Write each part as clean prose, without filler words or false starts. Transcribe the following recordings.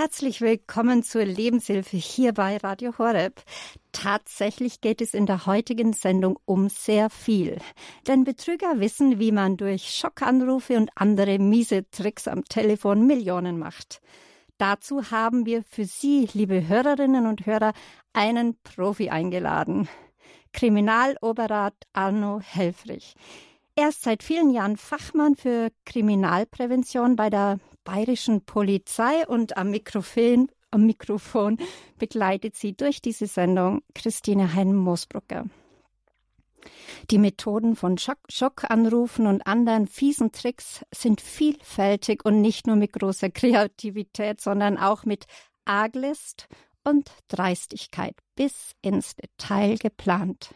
herzlich willkommen zur Lebenshilfe hier bei Radio Horeb. Tatsächlich geht es in der heutigen Sendung um sehr viel. Denn Betrüger wissen, wie man durch Schockanrufe und andere miese Tricks am Telefon Millionen macht. Dazu haben wir für Sie, liebe Hörerinnen und Hörer, einen Profi eingeladen. Kriminaloberrat Arno Helfrich. Er ist seit vielen Jahren Fachmann für Kriminalprävention bei der bayerischen Polizei und am Mikrofon begleitet sie durch diese Sendung Christine Hein-Mosbrucker. Die Methoden von Schockanrufen und anderen fiesen Tricks sind vielfältig und nicht nur mit großer Kreativität, sondern auch mit Arglist und Dreistigkeit bis ins Detail geplant.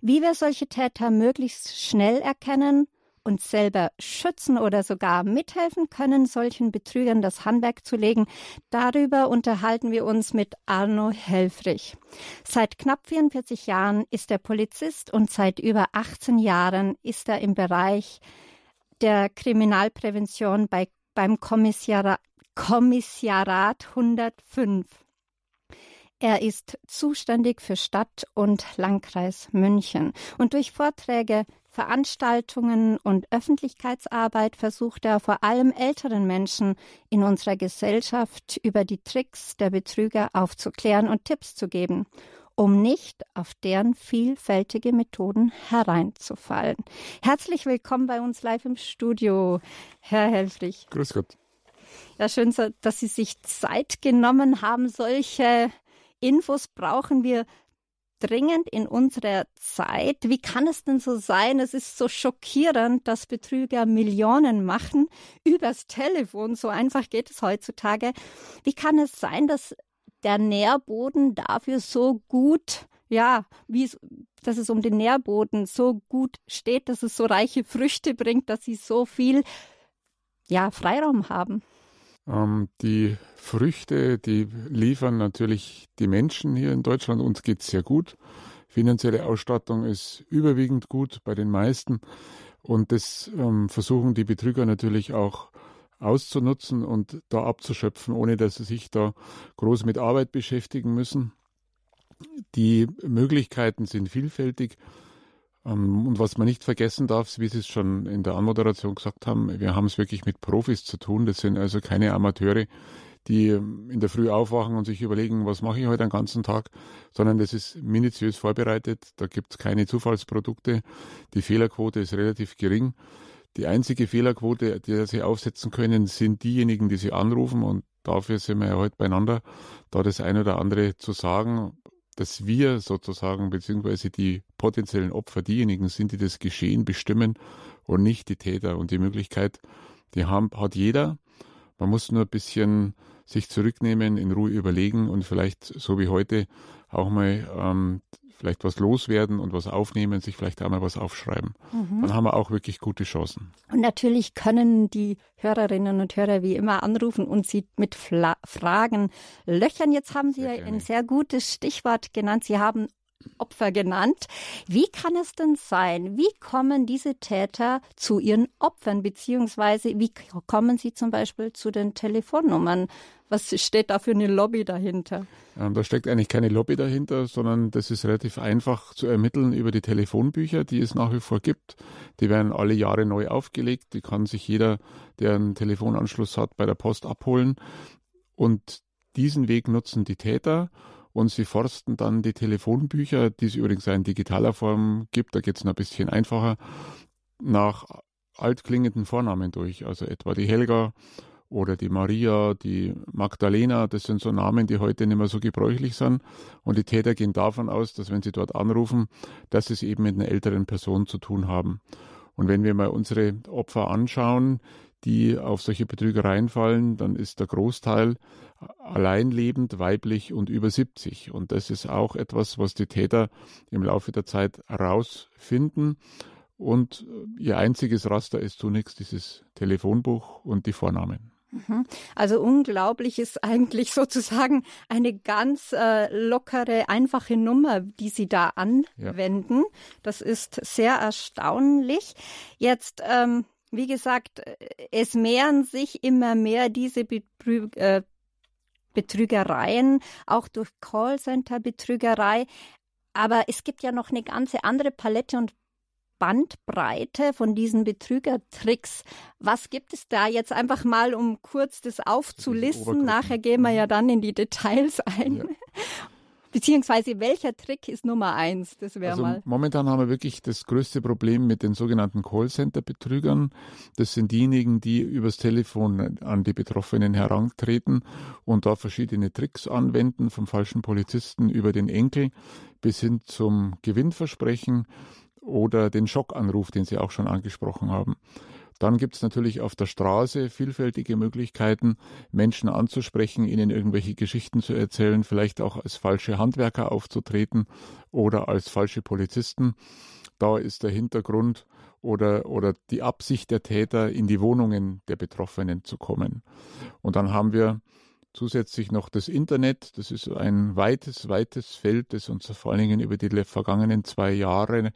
Wie wir solche Täter möglichst schnell erkennen und selber schützen oder sogar mithelfen können, solchen Betrügern das Handwerk zu legen, darüber unterhalten wir uns mit Arno Helfrich. Seit knapp 44 Jahren ist er Polizist und seit über 18 Jahren ist er im Bereich der Kriminalprävention beim Kommissariat 105. Er ist zuständig für Stadt- und Landkreis München und durch Vorträge, Veranstaltungen und Öffentlichkeitsarbeit versucht er vor allem älteren Menschen in unserer Gesellschaft über die Tricks der Betrüger aufzuklären und Tipps zu geben, um nicht auf deren vielfältige Methoden hereinzufallen. Herzlich willkommen bei uns live im Studio, Herr Helfrich. Grüß Gott. Ja, schön, dass Sie sich Zeit genommen haben. Solche Infos brauchen wir dringend in unserer Zeit. Wie kann es denn so sein? Es ist so schockierend, dass Betrüger Millionen machen übers Telefon. So einfach geht es heutzutage. Wie kann es sein, dass der Nährboden dafür so gut, dass es um den Nährboden so gut steht, dass es so reiche Früchte bringt, dass sie so viel Freiraum haben? Die Früchte, die liefern natürlich die Menschen hier in Deutschland. Uns geht es sehr gut. Finanzielle Ausstattung ist überwiegend gut bei den meisten. Und das versuchen die Betrüger natürlich auch auszunutzen und da abzuschöpfen, ohne dass sie sich da groß mit Arbeit beschäftigen müssen. Die Möglichkeiten sind vielfältig. Und was man nicht vergessen darf, wie Sie es schon in der Anmoderation gesagt haben, wir haben es wirklich mit Profis zu tun. Das sind also keine Amateure, die in der Früh aufwachen und sich überlegen, was mache ich heute den ganzen Tag, sondern das ist minutiös vorbereitet. Da gibt es keine Zufallsprodukte. Die Fehlerquote ist relativ gering. Die einzige Fehlerquote, die Sie aufsetzen können, sind diejenigen, die Sie anrufen. Und dafür sind wir ja heute beieinander, da das ein oder andere zu sagen, dass wir sozusagen, beziehungsweise die potenziellen Opfer, diejenigen sind, die das Geschehen bestimmen und nicht die Täter. Und die Möglichkeit, die hat jeder. Man muss nur ein bisschen sich zurücknehmen, in Ruhe überlegen und vielleicht, so wie heute, auch mal vielleicht was loswerden und was aufnehmen, sich vielleicht auch mal was aufschreiben. Mhm. Dann haben wir auch wirklich gute Chancen. Und natürlich können die Hörerinnen und Hörer wie immer anrufen und Sie mit Fragen löchern. Jetzt haben Sie ein sehr gutes Stichwort genannt. Sie haben Opfer genannt. Wie kann es denn sein? Wie kommen diese Täter zu ihren Opfern? Beziehungsweise wie kommen sie zum Beispiel zu den Telefonnummern? Was steht da für eine Lobby dahinter? Da steckt eigentlich keine Lobby dahinter, sondern das ist relativ einfach zu ermitteln über die Telefonbücher, die es nach wie vor gibt. Die werden alle Jahre neu aufgelegt. Die kann sich jeder, der einen Telefonanschluss hat, bei der Post abholen. Und diesen Weg nutzen die Täter. Und sie forsten dann die Telefonbücher, die es übrigens in digitaler Form gibt, da geht es ein bisschen einfacher, nach altklingenden Vornamen durch. Also etwa die Helga oder die Maria, die Magdalena, das sind so Namen, die heute nicht mehr so gebräuchlich sind. Und die Täter gehen davon aus, dass wenn sie dort anrufen, dass sie es eben mit einer älteren Person zu tun haben. Und wenn wir mal unsere Opfer anschauen, die auf solche Betrügereien fallen, dann ist der Großteil alleinlebend, weiblich und über 70. Und das ist auch etwas, was die Täter im Laufe der Zeit rausfinden. Und ihr einziges Raster ist zunächst dieses Telefonbuch und die Vornamen. Also unglaublich ist eigentlich sozusagen eine ganz lockere, einfache Nummer, die Sie da anwenden. Ja. Das ist sehr erstaunlich. Jetzt wie gesagt, es mehren sich immer mehr diese Betrügereien, auch durch Callcenter-Betrügerei. Aber es gibt ja noch eine ganze andere Palette und Bandbreite von diesen Betrügertricks. Was gibt es da jetzt einfach mal, um kurz das aufzulisten? Nachher gehen wir ja dann in die Details ein. Ja. Beziehungsweise welcher Trick ist Nummer 1? Das wäre also mal. Momentan haben wir wirklich das größte Problem mit den sogenannten Callcenter-Betrügern. Das sind diejenigen, die übers Telefon an die Betroffenen herantreten und da verschiedene Tricks anwenden, vom falschen Polizisten über den Enkel bis hin zum Gewinnversprechen oder den Schockanruf, den Sie auch schon angesprochen haben. Dann gibt es natürlich auf der Straße vielfältige Möglichkeiten, Menschen anzusprechen, ihnen irgendwelche Geschichten zu erzählen, vielleicht auch als falsche Handwerker aufzutreten oder als falsche Polizisten. Da ist der Hintergrund oder die Absicht der Täter, in die Wohnungen der Betroffenen zu kommen. Und dann haben wir zusätzlich noch das Internet. Das ist ein weites Feld, das uns vor allen Dingen über die vergangenen 2 Jahre,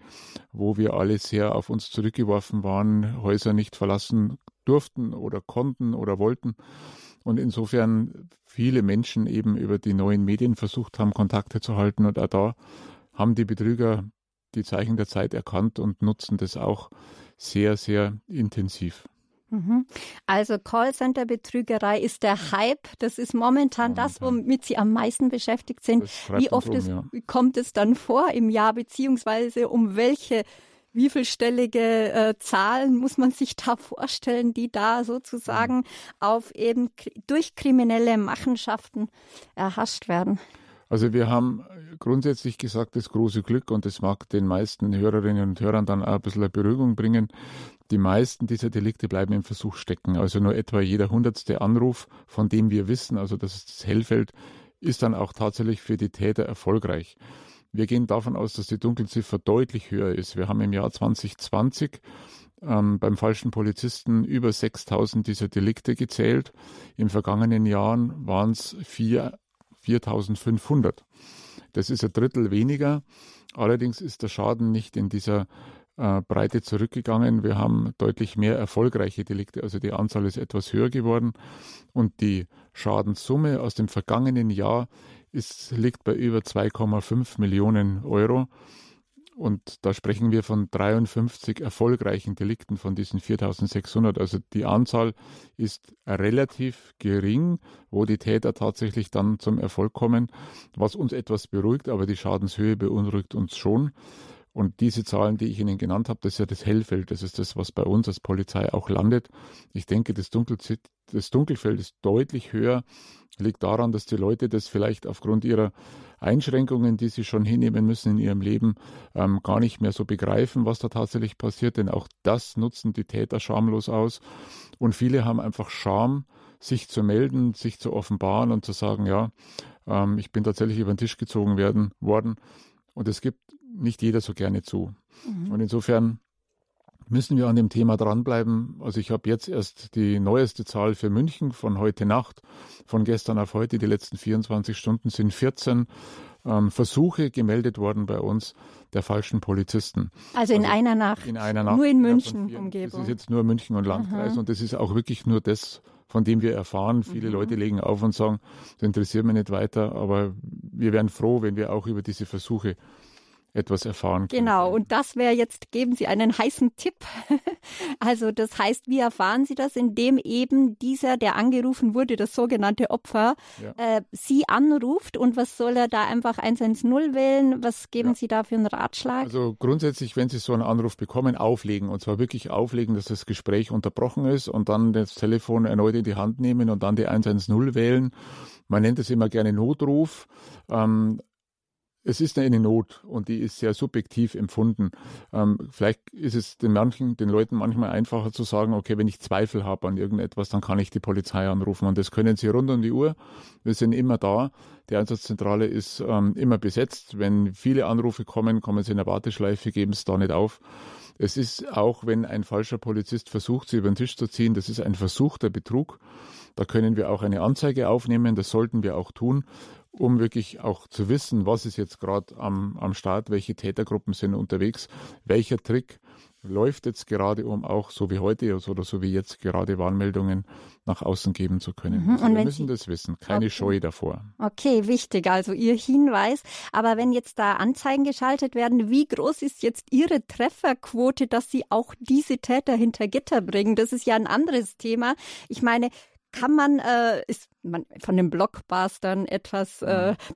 wo wir alle sehr auf uns zurückgeworfen waren, Häuser nicht verlassen durften oder konnten oder wollten. Und insofern viele Menschen eben über die neuen Medien versucht haben, Kontakte zu halten. Und auch da haben die Betrüger die Zeichen der Zeit erkannt und nutzen das auch sehr, sehr intensiv. Also Callcenter-Betrügerei ist der Hype. Das ist momentan das, womit Sie am meisten beschäftigt sind. Wie oft kommt es dann vor im Jahr, beziehungsweise um welche, wievielstellige Zahlen muss man sich da vorstellen, die da sozusagen auf eben durch kriminelle Machenschaften erhascht werden? Also wir haben grundsätzlich gesagt, das große Glück, und das mag den meisten Hörerinnen und Hörern dann auch ein bisschen Beruhigung bringen, die meisten dieser Delikte bleiben im Versuch stecken. Also nur etwa jeder 100. Anruf, von dem wir wissen, also dass es das Hellfeld, ist dann auch tatsächlich für die Täter erfolgreich. Wir gehen davon aus, dass die Dunkelziffer deutlich höher ist. Wir haben im Jahr 2020 beim falschen Polizisten über 6.000 dieser Delikte gezählt. In vergangenen Jahren waren es 4.500. Das ist ein Drittel weniger. Allerdings ist der Schaden nicht in dieser Breite zurückgegangen. Wir haben deutlich mehr erfolgreiche Delikte, also die Anzahl ist etwas höher geworden. Und die Schadenssumme aus dem vergangenen Jahr liegt bei über 2,5 Millionen Euro. Und da sprechen wir von 53 erfolgreichen Delikten von diesen 4.600. Also die Anzahl ist relativ gering, wo die Täter tatsächlich dann zum Erfolg kommen, was uns etwas beruhigt, aber die Schadenshöhe beunruhigt uns schon. Und diese Zahlen, die ich Ihnen genannt habe, das ist ja das Hellfeld. Das ist das, was bei uns als Polizei auch landet. Ich denke, das Dunkelfeld ist deutlich höher. Liegt daran, dass die Leute das vielleicht aufgrund ihrer Einschränkungen, die sie schon hinnehmen müssen in ihrem Leben, gar nicht mehr so begreifen, was da tatsächlich passiert. Denn auch das nutzen die Täter schamlos aus. Und viele haben einfach Scham, sich zu melden, sich zu offenbaren und zu sagen, ja, ich bin tatsächlich über den Tisch gezogen worden. Und es gibt nicht jeder so gerne zu. Mhm. Und insofern müssen wir an dem Thema dranbleiben. Also ich habe jetzt erst die neueste Zahl für München von heute Nacht. Von gestern auf heute, die letzten 24 Stunden, sind 14 Versuche gemeldet worden bei uns der falschen Polizisten. Also in einer Nacht? In einer Nacht. Nur in München Umgebung? Das ist jetzt nur München und Landkreis. Aha. Und das ist auch wirklich nur das, von dem wir erfahren. Viele Leute legen auf und sagen, das interessiert mich nicht weiter. Aber wir wären froh, wenn wir auch über diese Versuche etwas erfahren können. Genau, und das wäre jetzt, geben Sie einen heißen Tipp. Also das heißt, wie erfahren Sie das? Indem eben dieser, der angerufen wurde, das sogenannte Opfer, Sie anruft, und was soll er da einfach 110 wählen? Was geben Sie da für einen Ratschlag? Also grundsätzlich, wenn Sie so einen Anruf bekommen, auflegen, und zwar wirklich auflegen, dass das Gespräch unterbrochen ist, und dann das Telefon erneut in die Hand nehmen und dann die 110 wählen. Man nennt es immer gerne Notruf. Es ist eine Not, und die ist sehr subjektiv empfunden. Vielleicht ist es den Leuten manchmal einfacher zu sagen, okay, wenn ich Zweifel habe an irgendetwas, dann kann ich die Polizei anrufen. Und das können sie rund um die Uhr. Wir sind immer da. Die Einsatzzentrale ist immer besetzt. Wenn viele Anrufe kommen, kommen sie in der Warteschleife, geben es da nicht auf. Es ist auch, wenn ein falscher Polizist versucht, sie über den Tisch zu ziehen, das ist ein versuchter Betrug. Da können wir auch eine Anzeige aufnehmen, das sollten wir auch tun, um wirklich auch zu wissen, was ist jetzt gerade am Start, welche Tätergruppen sind unterwegs, welcher Trick läuft jetzt gerade, um auch so wie heute oder so wie jetzt gerade Warnmeldungen nach außen geben zu können. Mhm. Also und wir müssen das wissen, keine Scheu davor. Okay, wichtig, also Ihr Hinweis. Aber wenn jetzt da Anzeigen geschaltet werden, wie groß ist jetzt Ihre Trefferquote, dass Sie auch diese Täter hinter Gitter bringen? Das ist ja ein anderes Thema. Ich meine, kann man, ist man von den Blockbustern etwas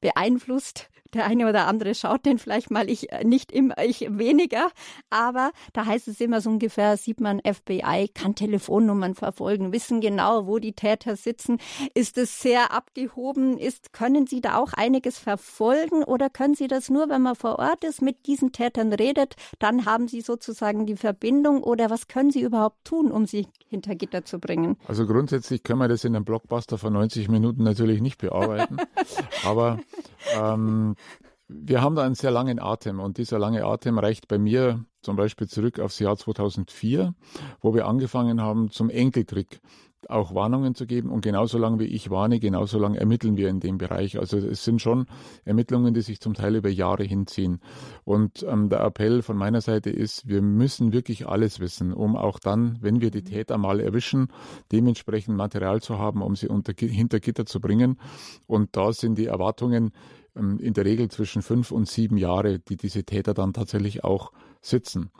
beeinflusst? Der eine oder andere schaut den vielleicht mal, ich weniger, aber da heißt es immer so ungefähr, sieht man FBI, kann Telefonnummern verfolgen, wissen genau, wo die Täter sitzen. Ist es sehr abgehoben? Können Sie da auch einiges verfolgen oder können Sie das nur, wenn man vor Ort ist, mit diesen Tätern redet, dann haben Sie sozusagen die Verbindung oder was können Sie überhaupt tun, um sie hinter Gitter zu bringen? Also grundsätzlich können wir das in einem Blockbuster von 90 Minuten natürlich nicht bearbeiten, aber wir haben da einen sehr langen Atem und dieser lange Atem reicht bei mir zum Beispiel zurück aufs Jahr 2004, wo wir angefangen haben, zum Enkeltrick auch Warnungen zu geben. Und genauso lange wie ich warne, genauso lange ermitteln wir in dem Bereich. Also es sind schon Ermittlungen, die sich zum Teil über Jahre hinziehen. Und der Appell von meiner Seite ist, wir müssen wirklich alles wissen, um auch dann, wenn wir die Täter mal erwischen, dementsprechend Material zu haben, um sie hinter Gitter zu bringen. Und da sind die Erwartungen in der Regel zwischen 5 und 7 Jahre, die diese Täter dann tatsächlich auch sitzen.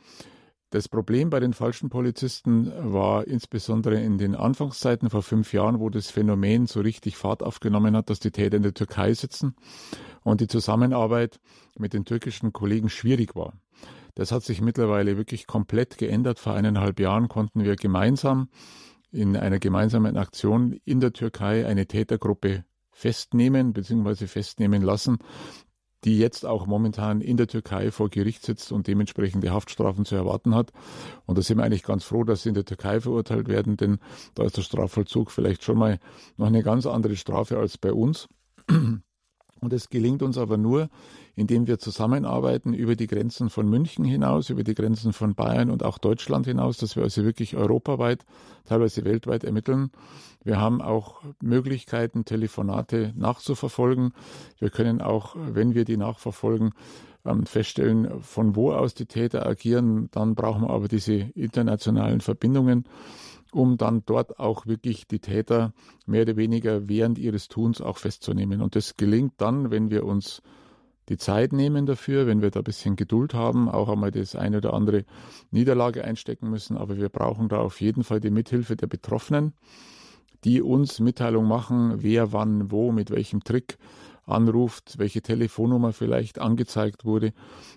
Das Problem bei den falschen Polizisten war insbesondere in den Anfangszeiten vor 5 Jahren, wo das Phänomen so richtig Fahrt aufgenommen hat, dass die Täter in der Türkei sitzen und die Zusammenarbeit mit den türkischen Kollegen schwierig war. Das hat sich mittlerweile wirklich komplett geändert. Vor 1,5 Jahren konnten wir gemeinsam in einer gemeinsamen Aktion in der Türkei eine Tätergruppe festnehmen bzw. festnehmen lassen, die jetzt auch momentan in der Türkei vor Gericht sitzt und dementsprechende Haftstrafen zu erwarten hat. Und da sind wir eigentlich ganz froh, dass sie in der Türkei verurteilt werden, denn da ist der Strafvollzug vielleicht schon mal noch eine ganz andere Strafe als bei uns. Und es gelingt uns aber nur, indem wir zusammenarbeiten über die Grenzen von München hinaus, über die Grenzen von Bayern und auch Deutschland hinaus, dass wir also wirklich europaweit, teilweise weltweit ermitteln. Wir haben auch Möglichkeiten, Telefonate nachzuverfolgen. Wir können auch, wenn wir die nachverfolgen, feststellen, von wo aus die Täter agieren. Dann brauchen wir aber diese internationalen Verbindungen, um dann dort auch wirklich die Täter mehr oder weniger während ihres Tuns auch festzunehmen. Und das gelingt dann, wenn wir uns die Zeit nehmen dafür, wenn wir da ein bisschen Geduld haben, auch einmal das eine oder andere Niederlage einstecken müssen. Aber wir brauchen da auf jeden Fall die Mithilfe der Betroffenen, die uns Mitteilung machen, wer wann wo mit welchem Trick anruft, welche Telefonnummer vielleicht angezeigt wurde.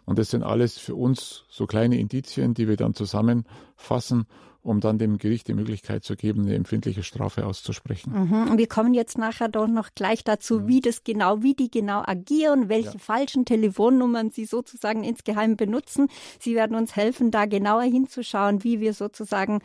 Und das sind alles für uns so kleine Indizien, die wir dann zusammenfassen, um dann dem Gericht die Möglichkeit zu geben, eine empfindliche Strafe auszusprechen. Mhm. Und wir kommen jetzt nachher doch noch gleich dazu, wie die genau agieren, welche falschen Telefonnummern sie sozusagen insgeheim benutzen. Sie werden uns helfen, da genauer hinzuschauen, wie wir sozusagen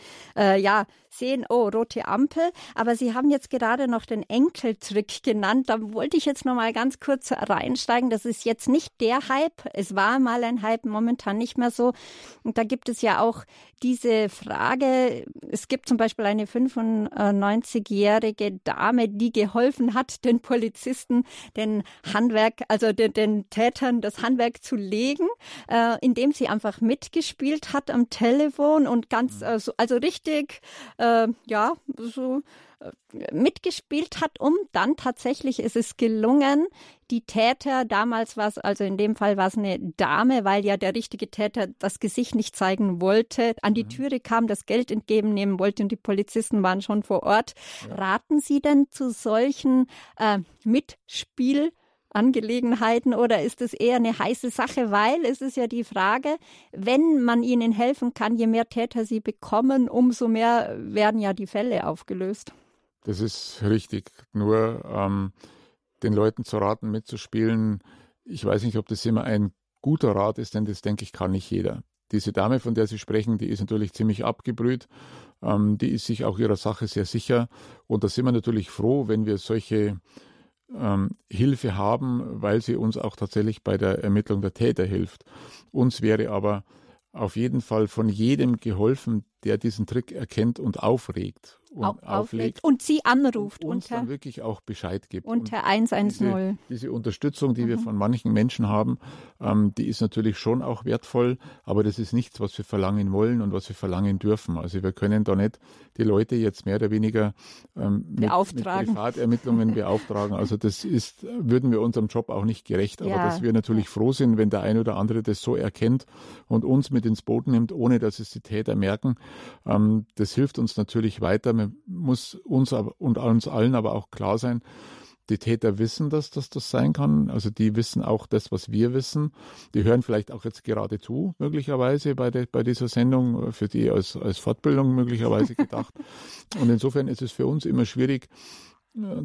sehen, rote Ampel. Aber Sie haben jetzt gerade noch den Enkeltrick genannt. Da wollte ich jetzt noch mal ganz kurz reinsteigen. Das ist jetzt nicht der Hype. Es war mal ein Hype, momentan nicht mehr so. Und da gibt es ja auch diese Frage, es gibt zum Beispiel eine 95-jährige Dame, die geholfen hat, den Polizisten den Tätern das Handwerk zu legen, indem sie einfach mitgespielt hat am Telefon und ganz, mitgespielt hat, um dann tatsächlich, ist es gelungen, die Täter, in dem Fall war es eine Dame, weil ja der richtige Täter das Gesicht nicht zeigen wollte, an die Türe kam, das Geld entgegennehmen wollte und die Polizisten waren schon vor Ort. Ja. Raten Sie denn zu solchen Mitspielangelegenheiten oder ist es eher eine heiße Sache? Weil es ist ja die Frage, wenn man ihnen helfen kann, je mehr Täter sie bekommen, umso mehr werden ja die Fälle aufgelöst. Das ist richtig. Nur den Leuten zu raten, mitzuspielen, ich weiß nicht, ob das immer ein guter Rat ist, denn das, denke ich, kann nicht jeder. Diese Dame, von der Sie sprechen, die ist natürlich ziemlich abgebrüht. Die ist sich auch ihrer Sache sehr sicher. Und da sind wir natürlich froh, wenn wir solche Hilfe haben, weil sie uns auch tatsächlich bei der Ermittlung der Täter hilft. Uns wäre aber auf jeden Fall von jedem geholfen, der diesen Trick erkennt und aufregt. Und auflegt und sie anruft. Und uns dann wirklich auch Bescheid gibt. Unter 110. Diese Unterstützung, die wir von manchen Menschen haben, die ist natürlich schon auch wertvoll, aber das ist nichts, was wir verlangen wollen und was wir verlangen dürfen. Also wir können da nicht die Leute jetzt mehr oder weniger mit Privatermittlungen beauftragen. Also das ist, würden wir unserem Job auch nicht gerecht. Aber dass wir natürlich froh sind, wenn der ein oder andere das so erkennt und uns mit ins Boot nimmt, ohne dass es die Täter merken, das hilft uns natürlich weiter. Muss uns und uns allen aber auch klar sein, die Täter wissen, dass das sein kann. Also die wissen auch das, was wir wissen. Die hören vielleicht auch jetzt gerade zu, möglicherweise bei dieser Sendung, für die als Fortbildung möglicherweise gedacht. Und insofern ist es für uns immer schwierig,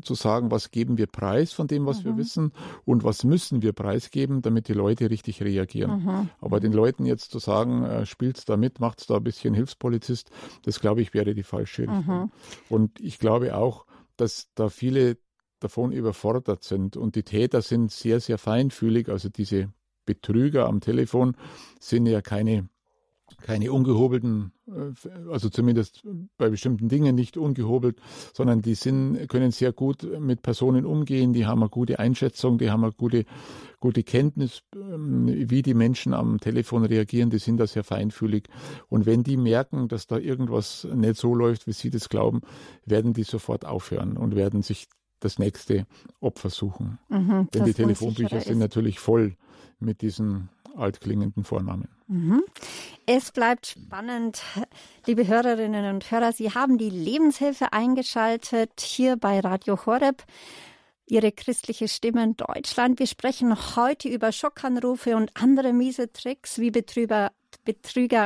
zu sagen, was geben wir preis von dem, was wir wissen und was müssen wir preisgeben, damit die Leute richtig reagieren. Aber den Leuten jetzt zu sagen, spielt's da mit, macht's da ein bisschen Hilfspolizist, das glaube ich wäre die falsche Richtung. Und ich glaube auch, dass da viele davon überfordert sind und die Täter sind sehr, sehr feinfühlig. Also diese Betrüger am Telefon sind ja keine ungehobelten, also zumindest bei bestimmten Dingen nicht ungehobelt, sondern die können sehr gut mit Personen umgehen, die haben eine gute Einschätzung, die haben eine gute Kenntnis, wie die Menschen am Telefon reagieren, die sind da sehr feinfühlig. Und wenn die merken, dass da irgendwas nicht so läuft, wie sie das glauben, werden die sofort aufhören und werden sich das nächste Opfer suchen. Denn die Telefonbücher sind natürlich voll mit diesen altklingenden Vornamen. Es bleibt spannend, liebe Hörerinnen und Hörer. Sie haben die Lebenshilfe eingeschaltet hier bei Radio Horeb, Ihre christliche Stimme in Deutschland. Wir sprechen heute über Schockanrufe und andere miese Tricks, wie Betrüger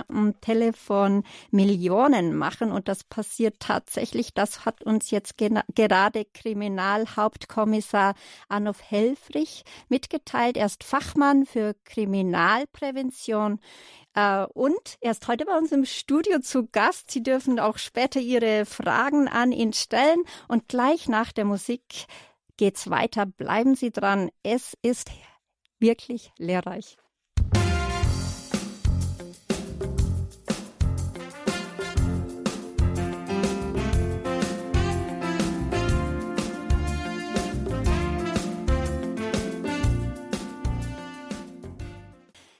am Telefon Millionen machen. Und das passiert tatsächlich. Das hat uns jetzt gerade Kriminalhauptkommissar Arno Helfrich mitgeteilt. Er ist Fachmann für Kriminalprävention. Und er ist heute bei uns im Studio zu Gast. Sie dürfen auch später Ihre Fragen an ihn stellen. Und gleich nach der Musik geht's weiter. Bleiben Sie dran. Es ist wirklich lehrreich.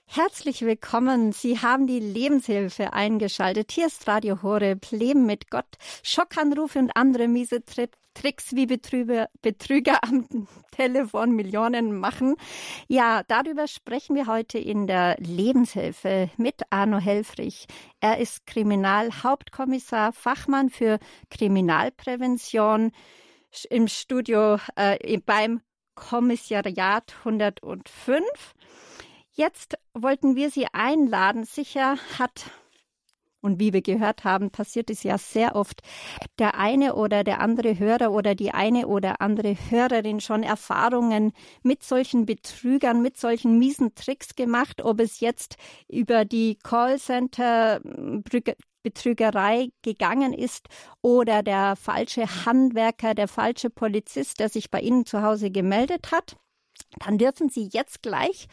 Herzlich willkommen. Sie haben die Lebenshilfe eingeschaltet. Hier ist Radio Horeb, Leben mit Gott. Schockanrufe und andere miese Tricks, wie Betrüger am Telefon Millionen machen. Ja, darüber sprechen wir heute in der Lebenshilfe mit Arno Helfrich. Er ist Kriminalhauptkommissar, Fachmann für Kriminalprävention im Studio beim Kommissariat 105. Jetzt wollten wir Sie einladen. Sicher hat, und wie wir gehört haben, passiert es ja sehr oft, der eine oder der andere Hörer oder die eine oder andere Hörerin schon Erfahrungen mit solchen Betrügern, mit solchen miesen Tricks gemacht, ob es jetzt über die Callcenter-Betrügerei gegangen ist oder der falsche Handwerker, der falsche Polizist, der sich bei Ihnen zu Hause gemeldet hat. Dann dürfen Sie jetzt gleich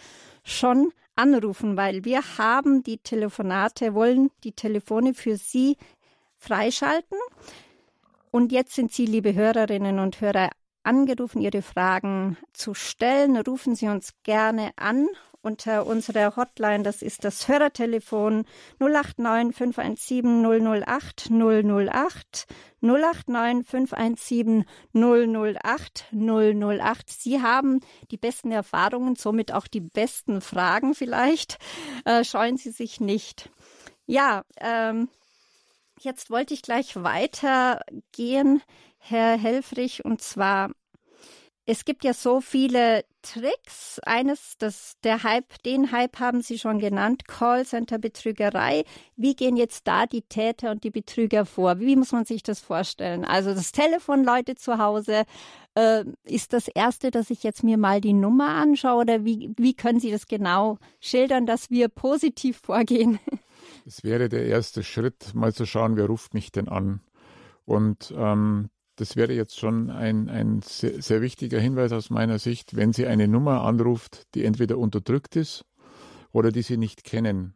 schon anrufen, weil wir haben die Telefonate, wollen die Telefone für Sie freischalten. Und jetzt sind Sie, liebe Hörerinnen und Hörer, angerufen, Ihre Fragen zu stellen. Rufen Sie uns gerne an unter unserer Hotline. Das ist das Hörertelefon 089 517 008 008. 089 517 008 008. Sie haben die besten Erfahrungen, somit auch die besten Fragen vielleicht. Scheuen Sie sich nicht. Ja, jetzt wollte ich gleich weitergehen, Herr Helfrich, und zwar, es gibt ja so viele Tricks. Eines, den Hype haben Sie schon genannt, Callcenter-Betrügerei. Wie gehen jetzt da die Täter und die Betrüger vor? Wie muss man sich das vorstellen? Also das Telefon läutet zu Hause. Ist das Erste, dass ich jetzt mir mal die Nummer anschaue? Oder wie können Sie das genau schildern, dass wir positiv vorgehen? Es wäre der erste Schritt, mal zu schauen, wer ruft mich denn an? Und das wäre jetzt schon ein sehr, sehr wichtiger Hinweis aus meiner Sicht, wenn Sie eine Nummer anruft, die entweder unterdrückt ist oder die Sie nicht kennen.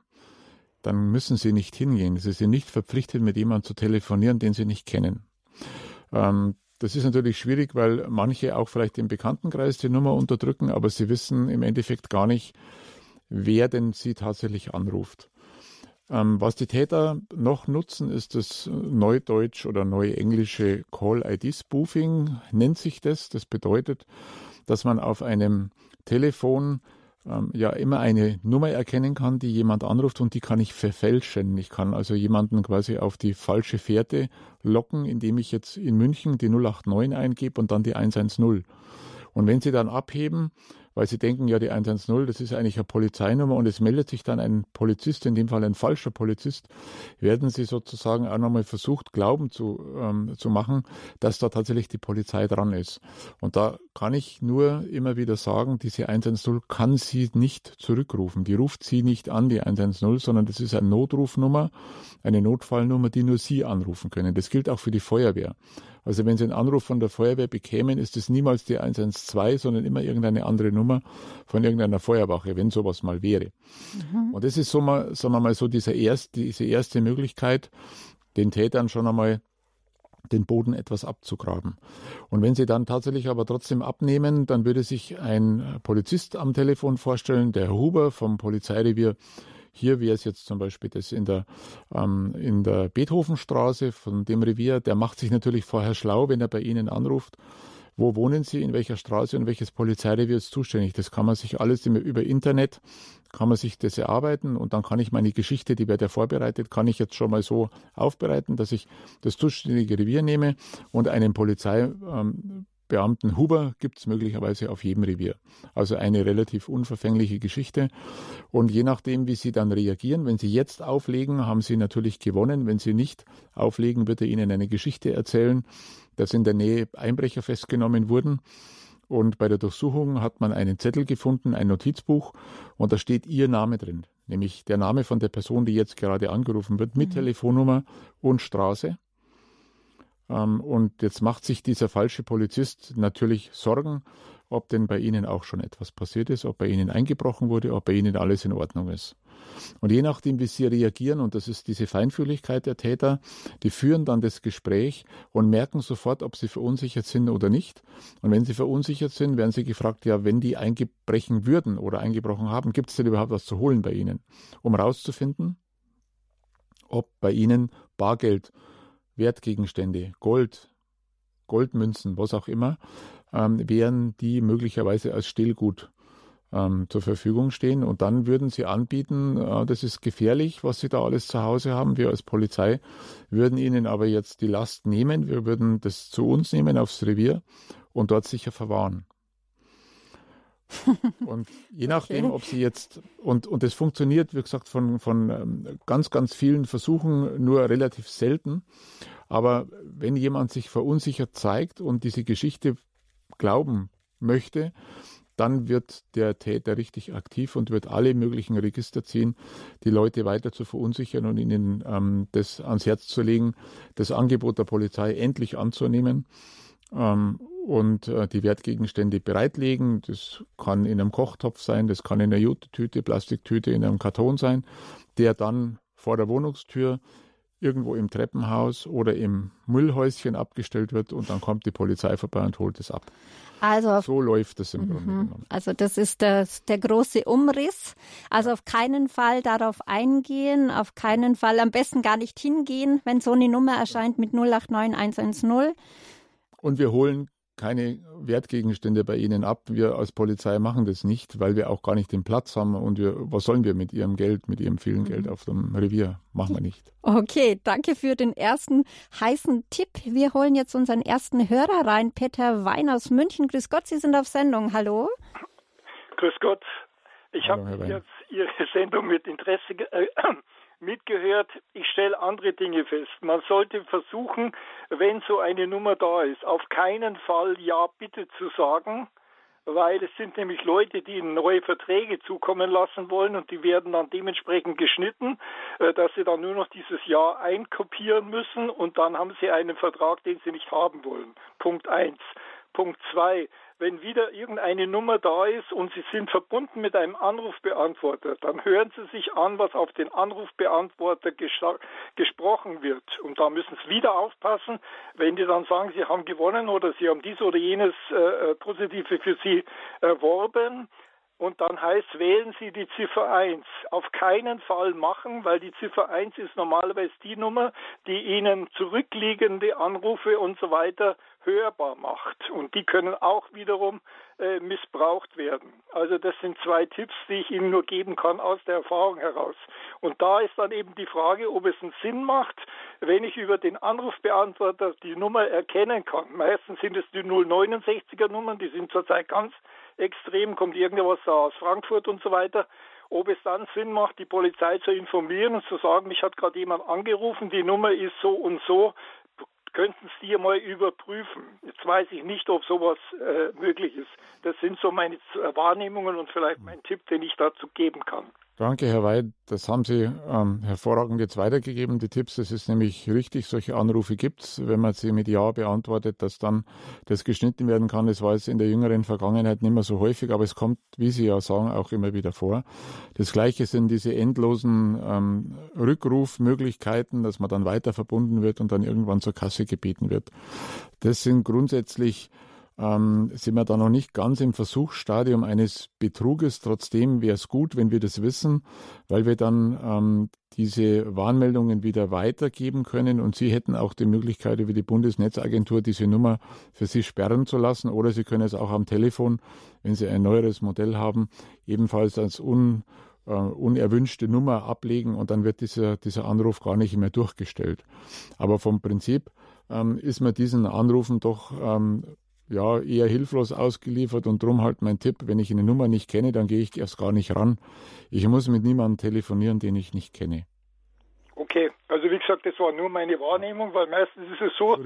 dann müssen Sie nicht hingehen. Sie sind nicht verpflichtet, mit jemandem zu telefonieren, den Sie nicht kennen. Das ist natürlich schwierig, weil manche auch vielleicht im Bekanntenkreis die Nummer unterdrücken, aber sie wissen im Endeffekt gar nicht, wer denn sie tatsächlich anruft. Was die Täter noch nutzen, ist das Neudeutsch oder Neuenglische Call-ID-Spoofing, nennt sich das. Das bedeutet, dass man auf einem Telefon ja immer eine Nummer erkennen kann, die jemand anruft, und die kann ich verfälschen. Ich kann also jemanden quasi auf die falsche Fährte locken, indem ich jetzt in München die 089 eingebe und dann die 110. Und wenn sie dann abheben, weil sie denken, ja, die 110, das ist eigentlich eine Polizeinummer, und es meldet sich dann ein Polizist, in dem Fall ein falscher Polizist, werden sie sozusagen auch nochmal versucht, Glauben zu machen, dass da tatsächlich die Polizei dran ist. Und da kann ich nur immer wieder sagen, diese 110 kann sie nicht zurückrufen. Die ruft sie nicht an, die 110, sondern das ist eine Notrufnummer, eine Notfallnummer, die nur sie anrufen können. Das gilt auch für die Feuerwehr. Also wenn Sie einen Anruf von der Feuerwehr bekämen, ist es niemals die 112, sondern immer irgendeine andere Nummer von irgendeiner Feuerwache, wenn sowas mal wäre. Mhm. Und das ist so mal, sagen wir mal so, diese erste Möglichkeit, den Tätern schon einmal den Boden etwas abzugraben. Und wenn sie dann tatsächlich aber trotzdem abnehmen, dann würde sich ein Polizist am Telefon vorstellen, der Huber vom Polizeirevier. Hier wäre es jetzt zum Beispiel das in der Beethovenstraße von dem Revier. Der macht sich natürlich vorher schlau, wenn er bei Ihnen anruft. Wo wohnen Sie, in welcher Straße und welches Polizeirevier ist zuständig? Das kann man sich alles über Internet, kann man sich das erarbeiten, und dann kann ich meine Geschichte, die wird ja vorbereitet, kann ich jetzt schon mal so aufbereiten, dass ich das zuständige Revier nehme und einen Polizeibeamten Huber gibt es möglicherweise auf jedem Revier. Also eine relativ unverfängliche Geschichte. Und je nachdem, wie Sie dann reagieren, wenn Sie jetzt auflegen, haben Sie natürlich gewonnen. Wenn Sie nicht auflegen, wird er Ihnen eine Geschichte erzählen, dass in der Nähe Einbrecher festgenommen wurden. Und bei der Durchsuchung hat man einen Zettel gefunden, ein Notizbuch, und da steht Ihr Name drin. Nämlich der Name von der Person, die jetzt gerade angerufen wird, mit Telefonnummer und Straße. Und jetzt macht sich dieser falsche Polizist natürlich Sorgen, ob denn bei Ihnen auch schon etwas passiert ist, ob bei Ihnen eingebrochen wurde, ob bei Ihnen alles in Ordnung ist. Und je nachdem, wie Sie reagieren, und das ist diese Feinfühligkeit der Täter, die führen dann das Gespräch und merken sofort, ob Sie verunsichert sind oder nicht. Und wenn Sie verunsichert sind, werden Sie gefragt, ja, wenn die eingebrechen würden oder eingebrochen haben, gibt es denn überhaupt was zu holen bei Ihnen? Um herauszufinden, ob bei Ihnen Bargeld, Wertgegenstände, Gold, Goldmünzen, was auch immer, wären die möglicherweise als Stillgut zur Verfügung stehen. Und dann würden sie anbieten, das ist gefährlich, was sie da alles zu Hause haben. Wir als Polizei würden ihnen aber jetzt die Last nehmen. Wir würden das zu uns nehmen aufs Revier und dort sicher verwahren. Und je nachdem, ob sie jetzt, und das funktioniert, wie gesagt, von ganz, ganz vielen Versuchen, nur relativ selten. Aber wenn jemand sich verunsichert zeigt und diese Geschichte glauben möchte, dann wird der Täter richtig aktiv und wird alle möglichen Register ziehen, die Leute weiter zu verunsichern und ihnen das ans Herz zu legen, das Angebot der Polizei endlich anzunehmen. Und die Wertgegenstände bereitlegen. Das kann in einem Kochtopf sein, das kann in einer Jute-Tüte, Plastiktüte, in einem Karton sein, der dann vor der Wohnungstür irgendwo im Treppenhaus oder im Müllhäuschen abgestellt wird, und dann kommt die Polizei vorbei und holt es ab. Also so läuft das im Grunde genommen. Also das ist der große Umriss. Also auf keinen Fall darauf eingehen, auf keinen Fall, am besten gar nicht hingehen, wenn so eine Nummer erscheint mit 089110. Und wir holen keine Wertgegenstände bei Ihnen ab. Wir als Polizei machen das nicht, weil wir auch gar nicht den Platz haben. Und was sollen wir mit Ihrem Geld, mit Ihrem vielen Geld auf dem Revier? Machen wir nicht. Okay, danke für den ersten heißen Tipp. Wir holen jetzt unseren ersten Hörer rein, Peter Wein aus München. Grüß Gott, Sie sind auf Sendung. Hallo. Grüß Gott. Ich habe jetzt Ihre Sendung mit Interesse mitgehört. Ich stelle andere Dinge fest. Man sollte versuchen, wenn so eine Nummer da ist, auf keinen Fall ja bitte zu sagen, weil es sind nämlich Leute, die ihnen neue Verträge zukommen lassen wollen, und die werden dann dementsprechend geschnitten, dass sie dann nur noch dieses Ja einkopieren müssen, und dann haben sie einen Vertrag, den sie nicht haben wollen. Punkt 1. Punkt 2, wenn wieder irgendeine Nummer da ist und Sie sind verbunden mit einem Anrufbeantworter, dann hören Sie sich an, was auf den Anrufbeantworter gesprochen wird. Und da müssen Sie wieder aufpassen, wenn die dann sagen, Sie haben gewonnen oder Sie haben dies oder jenes Positive für Sie erworben. Und dann heißt, wählen Sie die Ziffer 1. Auf keinen Fall machen, weil die Ziffer 1 ist normalerweise die Nummer, die Ihnen zurückliegende Anrufe und so weiter hörbar macht. Und die können auch wiederum missbraucht werden. Also das sind zwei Tipps, die ich Ihnen nur geben kann aus der Erfahrung heraus. Und da ist dann eben die Frage, ob es einen Sinn macht, wenn ich über den Anrufbeantworter die Nummer erkennen kann. Meistens sind es die 069er-Nummern, die sind zurzeit ganz extrem, kommt irgendwas da aus Frankfurt und so weiter, ob es dann Sinn macht, die Polizei zu informieren und zu sagen, mich hat gerade jemand angerufen, die Nummer ist so und so, könnten Sie mal überprüfen. Jetzt weiß ich nicht, ob sowas möglich ist. Das sind so meine Wahrnehmungen und vielleicht mein Tipp, den ich dazu geben kann. Danke, Herr Weid. Das haben Sie hervorragend jetzt weitergegeben, die Tipps. Das ist nämlich richtig, solche Anrufe gibt es. Wenn man sie mit Ja beantwortet, dass dann das geschnitten werden kann. Das war jetzt in der jüngeren Vergangenheit nicht mehr so häufig, aber es kommt, wie Sie ja sagen, auch immer wieder vor. Das Gleiche sind diese endlosen Rückrufmöglichkeiten, dass man dann weiter verbunden wird und dann irgendwann zur Kasse gebeten wird. Das sind grundsätzlich... sind wir da noch nicht ganz im Versuchsstadium eines Betruges. Trotzdem wäre es gut, wenn wir das wissen, weil wir dann diese Warnmeldungen wieder weitergeben können. Und Sie hätten auch die Möglichkeit, über die Bundesnetzagentur diese Nummer für Sie sperren zu lassen. Oder Sie können es auch am Telefon, wenn Sie ein neueres Modell haben, ebenfalls als unerwünschte Nummer ablegen. Und dann wird dieser Anruf gar nicht mehr durchgestellt. Aber vom Prinzip ist man diesen Anrufen doch eher hilflos ausgeliefert und drum halt mein Tipp, wenn ich eine Nummer nicht kenne, dann gehe ich erst gar nicht ran. Ich muss mit niemandem telefonieren, den ich nicht kenne. Okay, also wie gesagt, das war nur meine Wahrnehmung, weil meistens ist es so,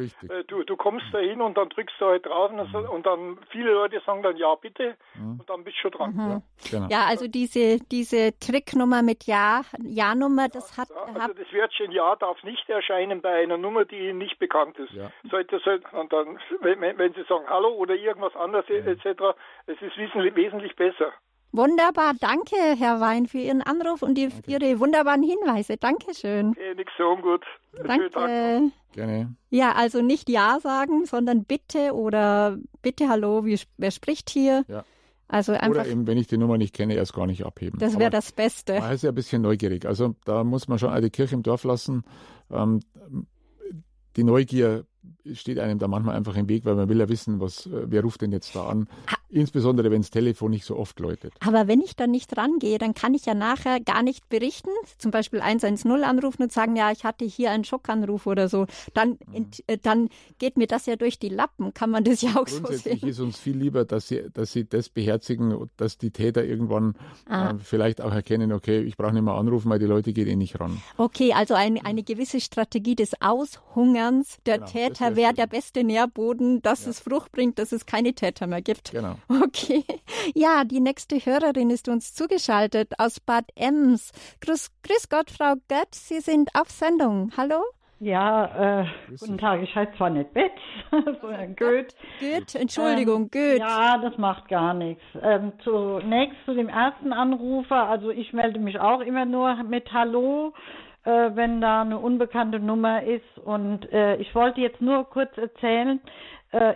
du kommst da hin und dann drückst du halt drauf und dann viele Leute sagen dann ja, bitte und dann bist du schon dran. Mhm. Ja. Genau. Ja, also diese Tricknummer mit Ja-Nummer, das hat... Also das Wörtchen Ja darf nicht erscheinen bei einer Nummer, die Ihnen nicht bekannt ist. Ja. Und dann, wenn Sie sagen Hallo oder irgendwas anderes etc., es ist wesentlich besser. Wunderbar, danke, Herr Wein, für Ihren Anruf und für Ihre wunderbaren Hinweise. Dankeschön. Okay, nichts so ungut. Danke. Gerne. Ja, also nicht Ja sagen, sondern bitte oder bitte Hallo, wer spricht hier? Ja. Also einfach, oder eben, wenn ich die Nummer nicht kenne, erst gar nicht abheben. Das wäre das Beste. Man ist ja ein bisschen neugierig. Also da muss man schon eine Kirche im Dorf lassen. Die Neugier steht einem da manchmal einfach im Weg, weil man will ja wissen, wer ruft denn jetzt da an. Insbesondere, wenn das Telefon nicht so oft läutet. Aber wenn ich dann nicht rangehe, dann kann ich ja nachher gar nicht berichten, zum Beispiel 110 anrufen und sagen, ja, ich hatte hier einen Schockanruf oder so. Dann geht mir das ja durch die Lappen, kann man das ja auch so sehen. Grundsätzlich ist uns viel lieber, dass sie das beherzigen, dass die Täter irgendwann vielleicht auch erkennen, okay, ich brauche nicht mehr anrufen, weil die Leute gehen eh nicht ran. Okay, also eine gewisse Strategie des Aushungerns der Täter wäre der beste Nährboden, dass es Frucht bringt, dass es keine Täter mehr gibt. Genau. Okay. Ja, die nächste Hörerin ist uns zugeschaltet aus Bad Ems. Grüß Gott, Frau Götz, Sie sind auf Sendung. Hallo? Ja, guten Tag. Ich heiße zwar nicht Betz, sondern Götz. Götz, Entschuldigung, Götz. Ja, das macht gar nichts. Zunächst zu dem ersten Anrufer. Also ich melde mich auch immer nur mit Hallo, wenn da eine unbekannte Nummer ist. Und ich wollte jetzt nur kurz erzählen,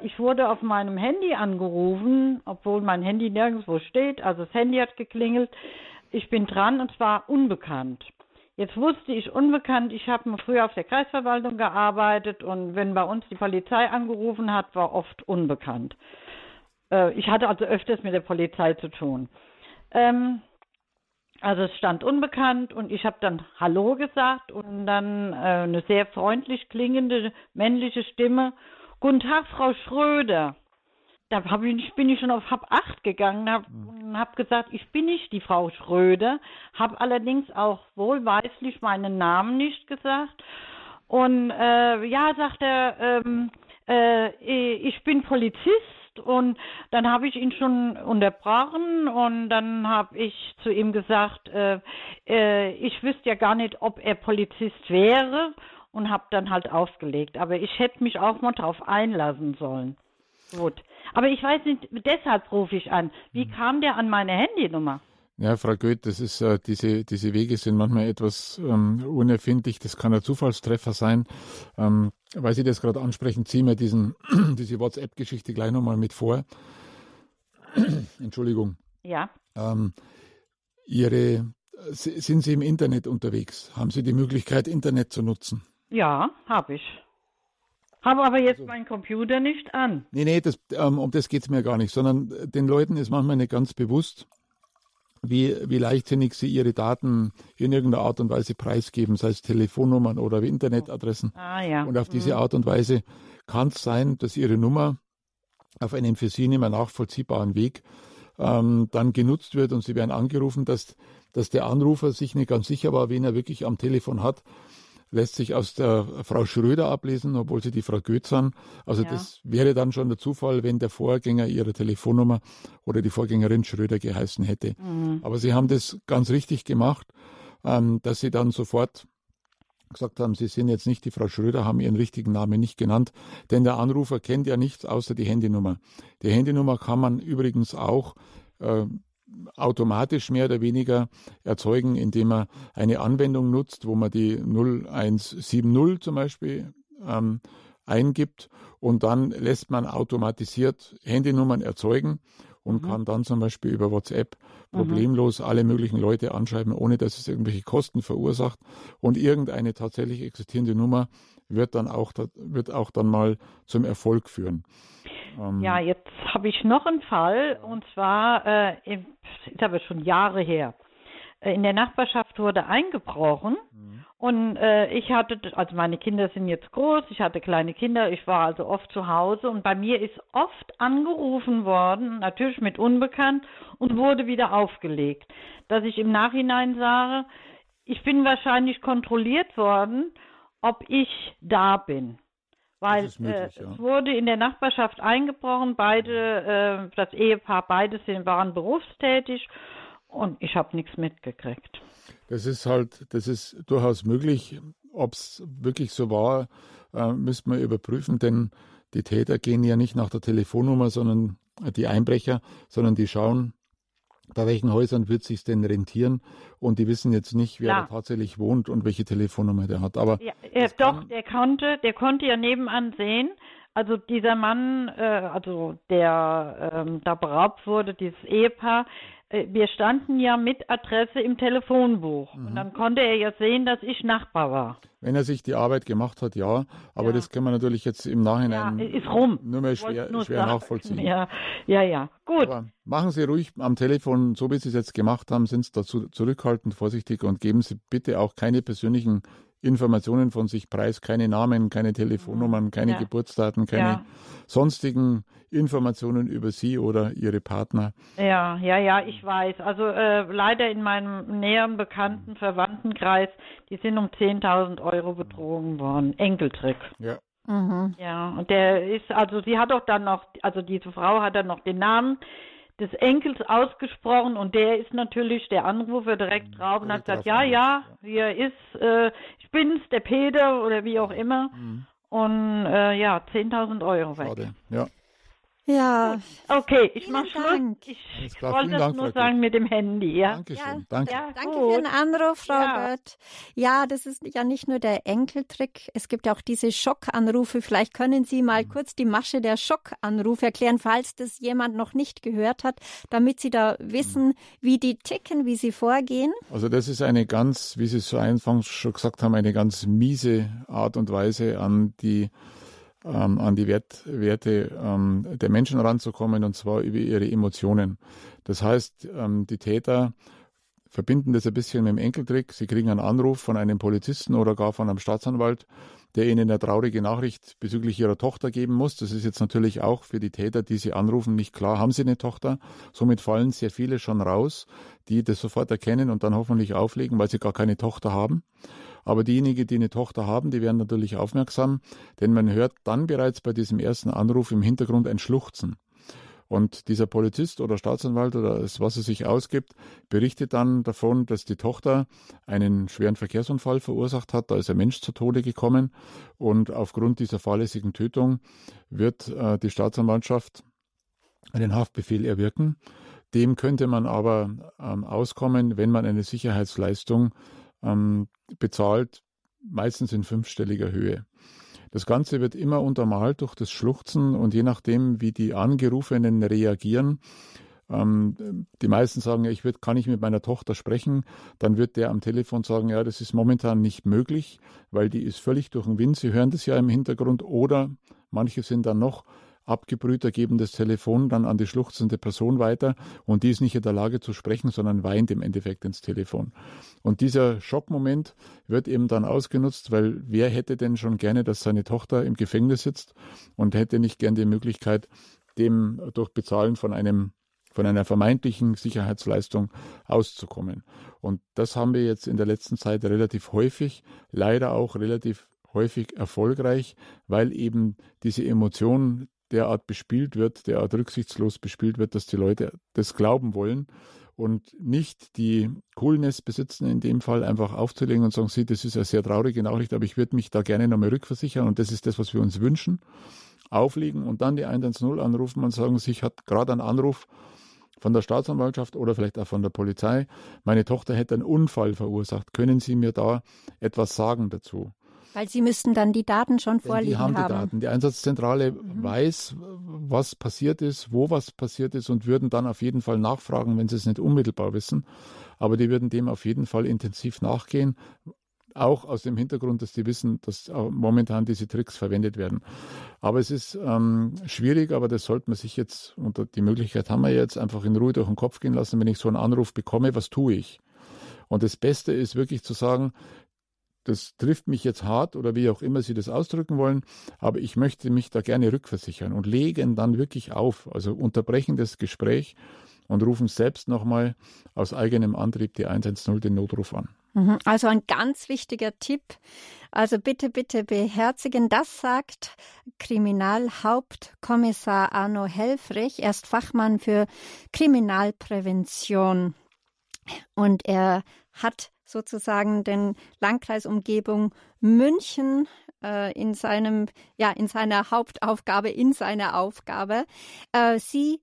ich wurde auf meinem Handy angerufen, obwohl mein Handy nirgendwo steht. Also das Handy hat geklingelt. Ich bin dran und zwar unbekannt. Jetzt wusste ich unbekannt, ich habe früher auf der Kreisverwaltung gearbeitet und wenn bei uns die Polizei angerufen hat, war oft unbekannt. Ich hatte also öfters mit der Polizei zu tun. Also es stand unbekannt und ich habe dann Hallo gesagt und dann eine sehr freundlich klingende männliche Stimme. Guten Tag, Frau Schröder. Da bin ich schon auf halb acht gegangen und habe gesagt, ich bin nicht die Frau Schröder, habe allerdings auch wohlweislich meinen Namen nicht gesagt. Und sagt er, ich bin Polizist. Und dann habe ich ihn schon unterbrochen und dann habe ich zu ihm gesagt, ich wüsste ja gar nicht, ob er Polizist wäre. Und habe dann halt aufgelegt. Aber ich hätte mich auch mal drauf einlassen sollen. Gut. Aber ich weiß nicht, deshalb rufe ich an. Wie kam der an meine Handynummer? Ja, Frau Götz, das ist, diese Wege sind manchmal etwas unerfindlich. Das kann ein Zufallstreffer sein. Weil Sie das gerade ansprechen, ziehen wir diese WhatsApp-Geschichte gleich nochmal mit vor. Entschuldigung. Ja. Sind Sie im Internet unterwegs? Haben Sie die Möglichkeit, Internet zu nutzen? Ja, habe ich. Habe aber jetzt meinen Computer nicht an. Nee, um das geht es mir gar nicht, sondern den Leuten ist manchmal nicht ganz bewusst, wie leichtsinnig sie ihre Daten in irgendeiner Art und Weise preisgeben, sei es Telefonnummern oder Internetadressen. Ah, ja. Und auf diese Art und Weise kann es sein, dass ihre Nummer auf einem für sie nicht mehr nachvollziehbaren Weg dann genutzt wird und sie werden angerufen, dass der Anrufer sich nicht ganz sicher war, wen er wirklich am Telefon hat. Lässt sich aus der Frau Schröder ablesen, obwohl sie die Frau Götz haben. Also Das wäre dann schon der Zufall, wenn der Vorgänger ihre Telefonnummer oder die Vorgängerin Schröder geheißen hätte. Mhm. Aber sie haben das ganz richtig gemacht, dass sie dann sofort gesagt haben, sie sind jetzt nicht die Frau Schröder, haben ihren richtigen Namen nicht genannt. Denn der Anrufer kennt ja nichts außer die Handynummer. Die Handynummer kann man übrigens auch automatisch mehr oder weniger erzeugen, indem man eine Anwendung nutzt, wo man die 0170 zum Beispiel eingibt und dann lässt man automatisiert Handynummern erzeugen und kann dann zum Beispiel über WhatsApp problemlos alle möglichen Leute anschreiben, ohne dass es irgendwelche Kosten verursacht und irgendeine tatsächlich existierende Nummer wird auch dann mal zum Erfolg führen. Ja, jetzt habe ich noch einen Fall und zwar, ist aber schon Jahre her, in der Nachbarschaft wurde eingebrochen und meine Kinder sind jetzt groß, ich hatte kleine Kinder, ich war also oft zu Hause und bei mir ist oft angerufen worden, natürlich mit unbekannt und wurde wieder aufgelegt, dass ich im Nachhinein sage, ich bin wahrscheinlich kontrolliert worden, ob ich da bin. Weil es wurde in der Nachbarschaft eingebrochen, das Ehepaar, waren berufstätig und ich habe nichts mitgekriegt. Das ist durchaus möglich. Ob es wirklich so war, müsste man überprüfen, denn die Täter gehen ja nicht nach der Telefonnummer, sondern die Einbrecher, sondern die schauen, bei welchen Häusern wird es sich denn rentieren? Und die wissen jetzt nicht, wer da tatsächlich wohnt und welche Telefonnummer der hat. Aber der konnte ja nebenan sehen. Also dieser Mann, der da beraubt wurde, dieses Ehepaar, wir standen ja mit Adresse im Telefonbuch. Und dann konnte er ja sehen, dass ich Nachbar war. Wenn er sich die Arbeit gemacht hat, ja. Aber das kann man natürlich jetzt im Nachhinein nur mehr schwer nachvollziehen. Ja. Gut. Aber machen Sie ruhig am Telefon, so wie Sie es jetzt gemacht haben, sind Sie dazu zurückhaltend, vorsichtig und geben Sie bitte auch keine persönlichen Informationen von sich preis, keine Namen, keine Telefonnummern, keine Geburtsdaten, keine sonstigen Informationen über Sie oder Ihre Partner. Ja, ich weiß. Also leider in meinem näheren bekannten Verwandtenkreis, die sind um 10.000 Euro betrogen worden. Enkeltrick. Ja. Mhm. Ja, und diese Frau hat dann noch den Namen des Enkels ausgesprochen und der ist natürlich der Anrufer direkt drauf und hat gesagt, hier ist, ich bin's, der Peter oder wie auch immer und 10.000 Euro weg. Schade. Ja. Okay, ich mache Schluss. Ich wollte das nur sagen mit dem Handy. Ja? Dankeschön. Danke. Ja, danke für den Anruf, Frau Götz. Ja, das ist ja nicht nur der Enkeltrick. Es gibt auch diese Schockanrufe. Vielleicht können Sie mal kurz die Masche der Schockanrufe erklären, falls das jemand noch nicht gehört hat, damit Sie da wissen, wie die ticken, wie sie vorgehen. Also das ist eine ganz, wie Sie es so anfangs schon gesagt haben, eine ganz miese Art und Weise an die Werte der Menschen ranzukommen, und zwar über ihre Emotionen. Das heißt, die Täter verbinden das ein bisschen mit dem Enkeltrick. Sie kriegen einen Anruf von einem Polizisten oder gar von einem Staatsanwalt, der ihnen eine traurige Nachricht bezüglich ihrer Tochter geben muss. Das ist jetzt natürlich auch für die Täter, die sie anrufen, nicht klar. Haben sie eine Tochter? Somit fallen sehr viele schon raus, die das sofort erkennen und dann hoffentlich auflegen, weil sie gar keine Tochter haben. Aber diejenigen, die eine Tochter haben, die werden natürlich aufmerksam, denn man hört dann bereits bei diesem ersten Anruf im Hintergrund ein Schluchzen. Und dieser Polizist oder Staatsanwalt oder was er sich ausgibt, berichtet dann davon, dass die Tochter einen schweren Verkehrsunfall verursacht hat. Da ist ein Mensch zu Tode gekommen und aufgrund dieser fahrlässigen Tötung wird die Staatsanwaltschaft einen Haftbefehl erwirken. Dem könnte man aber auskommen, wenn man eine Sicherheitsleistung bezahlt, meistens in fünfstelliger Höhe. Das Ganze wird immer untermalt durch das Schluchzen und je nachdem, wie die Angerufenen reagieren, die meisten sagen, kann ich mit meiner Tochter sprechen, dann wird der am Telefon sagen, ja, das ist momentan nicht möglich, weil die ist völlig durch den Wind, Sie hören das ja im Hintergrund, oder manche sind dann noch abgebrühter, geben das Telefon dann an die schluchzende Person weiter und die ist nicht in der Lage zu sprechen, sondern weint im Endeffekt ins Telefon. Und dieser Schockmoment wird eben dann ausgenutzt, weil wer hätte denn schon gerne, dass seine Tochter im Gefängnis sitzt und hätte nicht gern die Möglichkeit, dem durch Bezahlen von einer vermeintlichen Sicherheitsleistung auszukommen. Und das haben wir jetzt in der letzten Zeit relativ häufig, leider auch relativ häufig erfolgreich, weil eben diese Emotion derart bespielt wird, derart rücksichtslos bespielt wird, dass die Leute das glauben wollen und nicht die Coolness besitzen, in dem Fall einfach aufzulegen und sagen, das ist eine sehr traurige Nachricht, aber ich würde mich da gerne nochmal rückversichern und das ist das, was wir uns wünschen. Auflegen und dann die 110 anrufen und sagen, ich hatte gerade einen Anruf von der Staatsanwaltschaft oder vielleicht auch von der Polizei, meine Tochter hätte einen Unfall verursacht. Können Sie mir da etwas sagen dazu? Weil Sie müssten dann die Daten schon vorliegen haben. Die Daten. Die Einsatzzentrale weiß, was passiert ist, wo was passiert ist und würden dann auf jeden Fall nachfragen, wenn sie es nicht unmittelbar wissen. Aber die würden dem auf jeden Fall intensiv nachgehen. Auch aus dem Hintergrund, dass die wissen, dass momentan diese Tricks verwendet werden. Aber es ist schwierig, aber das sollte man sich jetzt, und die Möglichkeit haben wir jetzt, einfach in Ruhe durch den Kopf gehen lassen, wenn ich so einen Anruf bekomme, was tue ich? Und das Beste ist wirklich zu sagen, das trifft mich jetzt hart oder wie auch immer Sie das ausdrücken wollen, aber ich möchte mich da gerne rückversichern und legen dann wirklich auf, also unterbrechen das Gespräch und rufen selbst nochmal aus eigenem Antrieb die 110 den Notruf an. Also ein ganz wichtiger Tipp. Also bitte, bitte beherzigen. Das sagt Kriminalhauptkommissar Arno Helfrich. Er ist Fachmann für Kriminalprävention. Und er hat sozusagen den Landkreisumgebung München in seiner Aufgabe. Sie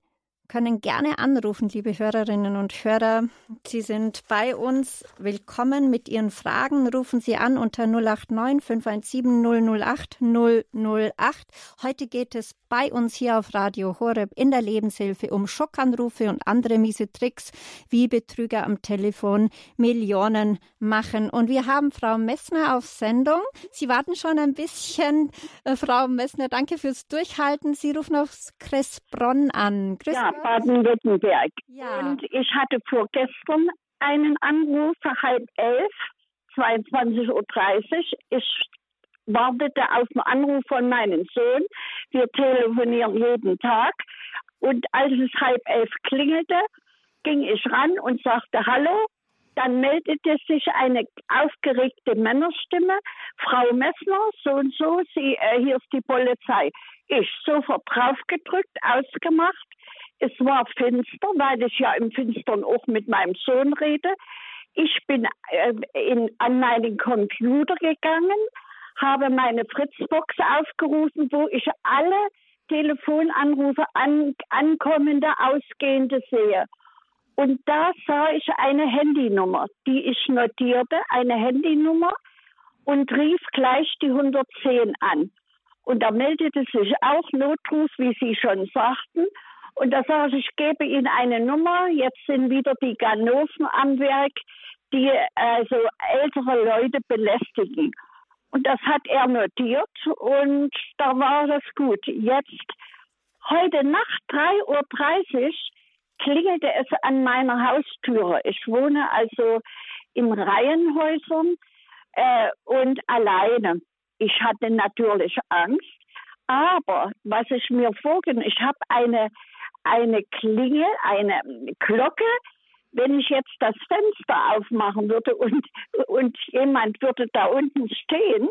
können gerne anrufen, liebe Hörerinnen und Hörer. Sie sind bei uns willkommen mit Ihren Fragen. Rufen Sie an unter 089 517 008 008. Heute geht es bei uns hier auf Radio Horeb in der Lebenshilfe um Schockanrufe und andere miese Tricks, wie Betrüger am Telefon Millionen machen. Und wir haben Frau Messner auf Sendung. Sie warten schon ein bisschen. Frau Messner, danke fürs Durchhalten. Sie rufen aus Kressbronn an. Ja, Baden-Württemberg. Ja. Und ich hatte vorgestern einen Anruf, 10:30, 22.30 Uhr. Ich wartete auf den Anruf von meinem Sohn. Wir telefonieren jeden Tag. Und als es 10:30 klingelte, ging ich ran und sagte Hallo. Dann meldete sich eine aufgeregte Männerstimme. Frau Messner, so und so, hier ist die Polizei. Ich sofort draufgedrückt, ausgemacht. Es war finster, weil ich ja im Finstern auch mit meinem Sohn rede. Ich bin an meinen Computer gegangen, habe meine Fritzbox aufgerufen, wo ich alle Telefonanrufe ankommende, ausgehende sehe. Und da sah ich eine Handynummer, die ich notierte, eine Handynummer und rief gleich die 110 an. Und da meldete sich auch Notruf, wie Sie schon sagten. Und da sage ich, ich gebe Ihnen eine Nummer, jetzt sind wieder die Ganoven am Werk, die also ältere Leute belästigen. Und das hat er notiert und da war das gut. Jetzt, heute Nacht, 3:30 Uhr, klingelte es an meiner Haustüre. Ich wohne also in Reihenhäusern und alleine. Ich hatte natürlich Angst, aber was ich mir vorgenommen, ich habe eine Klingel, eine Glocke, wenn ich jetzt das Fenster aufmachen würde und jemand würde da unten stehen,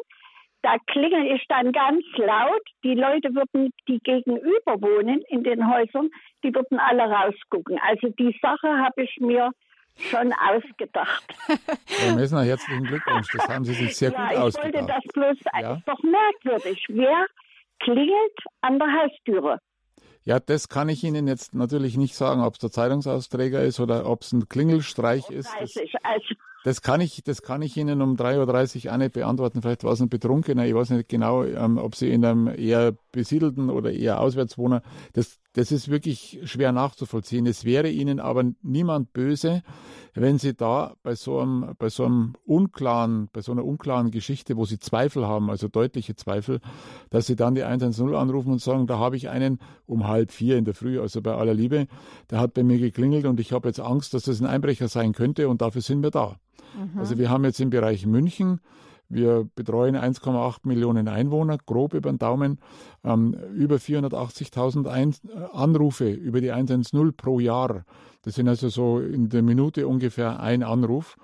da klingel ich dann ganz laut, die Leute würden, die gegenüber wohnen in den Häusern, die würden alle rausgucken. Also die Sache habe ich mir schon ausgedacht. Frau Messner, herzlichen Glückwunsch, das haben Sie sich sehr gut ausgedacht. Ja, ich wollte das bloß, ist doch merkwürdig, wer klingelt an der Haustüre? Ja, das kann ich Ihnen jetzt natürlich nicht sagen, ob es der Zeitungsausträger ist oder ob es ein Klingelstreich ist. Das kann ich Ihnen um 3.30 Uhr auch nicht beantworten. Vielleicht war es ein Betrunkener. Ich weiß nicht genau, ob Sie in einem eher Besiedelten oder eher Auswärtswohner. Das ist wirklich schwer nachzuvollziehen. Es wäre Ihnen aber niemand böse, wenn Sie da bei so einer unklaren Geschichte, wo Sie Zweifel haben, also deutliche Zweifel, dass Sie dann die 110 anrufen und sagen, da habe ich einen um 3:30 in der Früh, also bei aller Liebe, der hat bei mir geklingelt und ich habe jetzt Angst, dass das ein Einbrecher sein könnte und dafür sind wir da. Mhm. Also wir haben jetzt im Bereich München, wir betreuen 1,8 Millionen Einwohner, grob über den Daumen, über 480.000 Anrufe über die 110 pro Jahr. Das sind also so in der Minute ungefähr ein Anruf.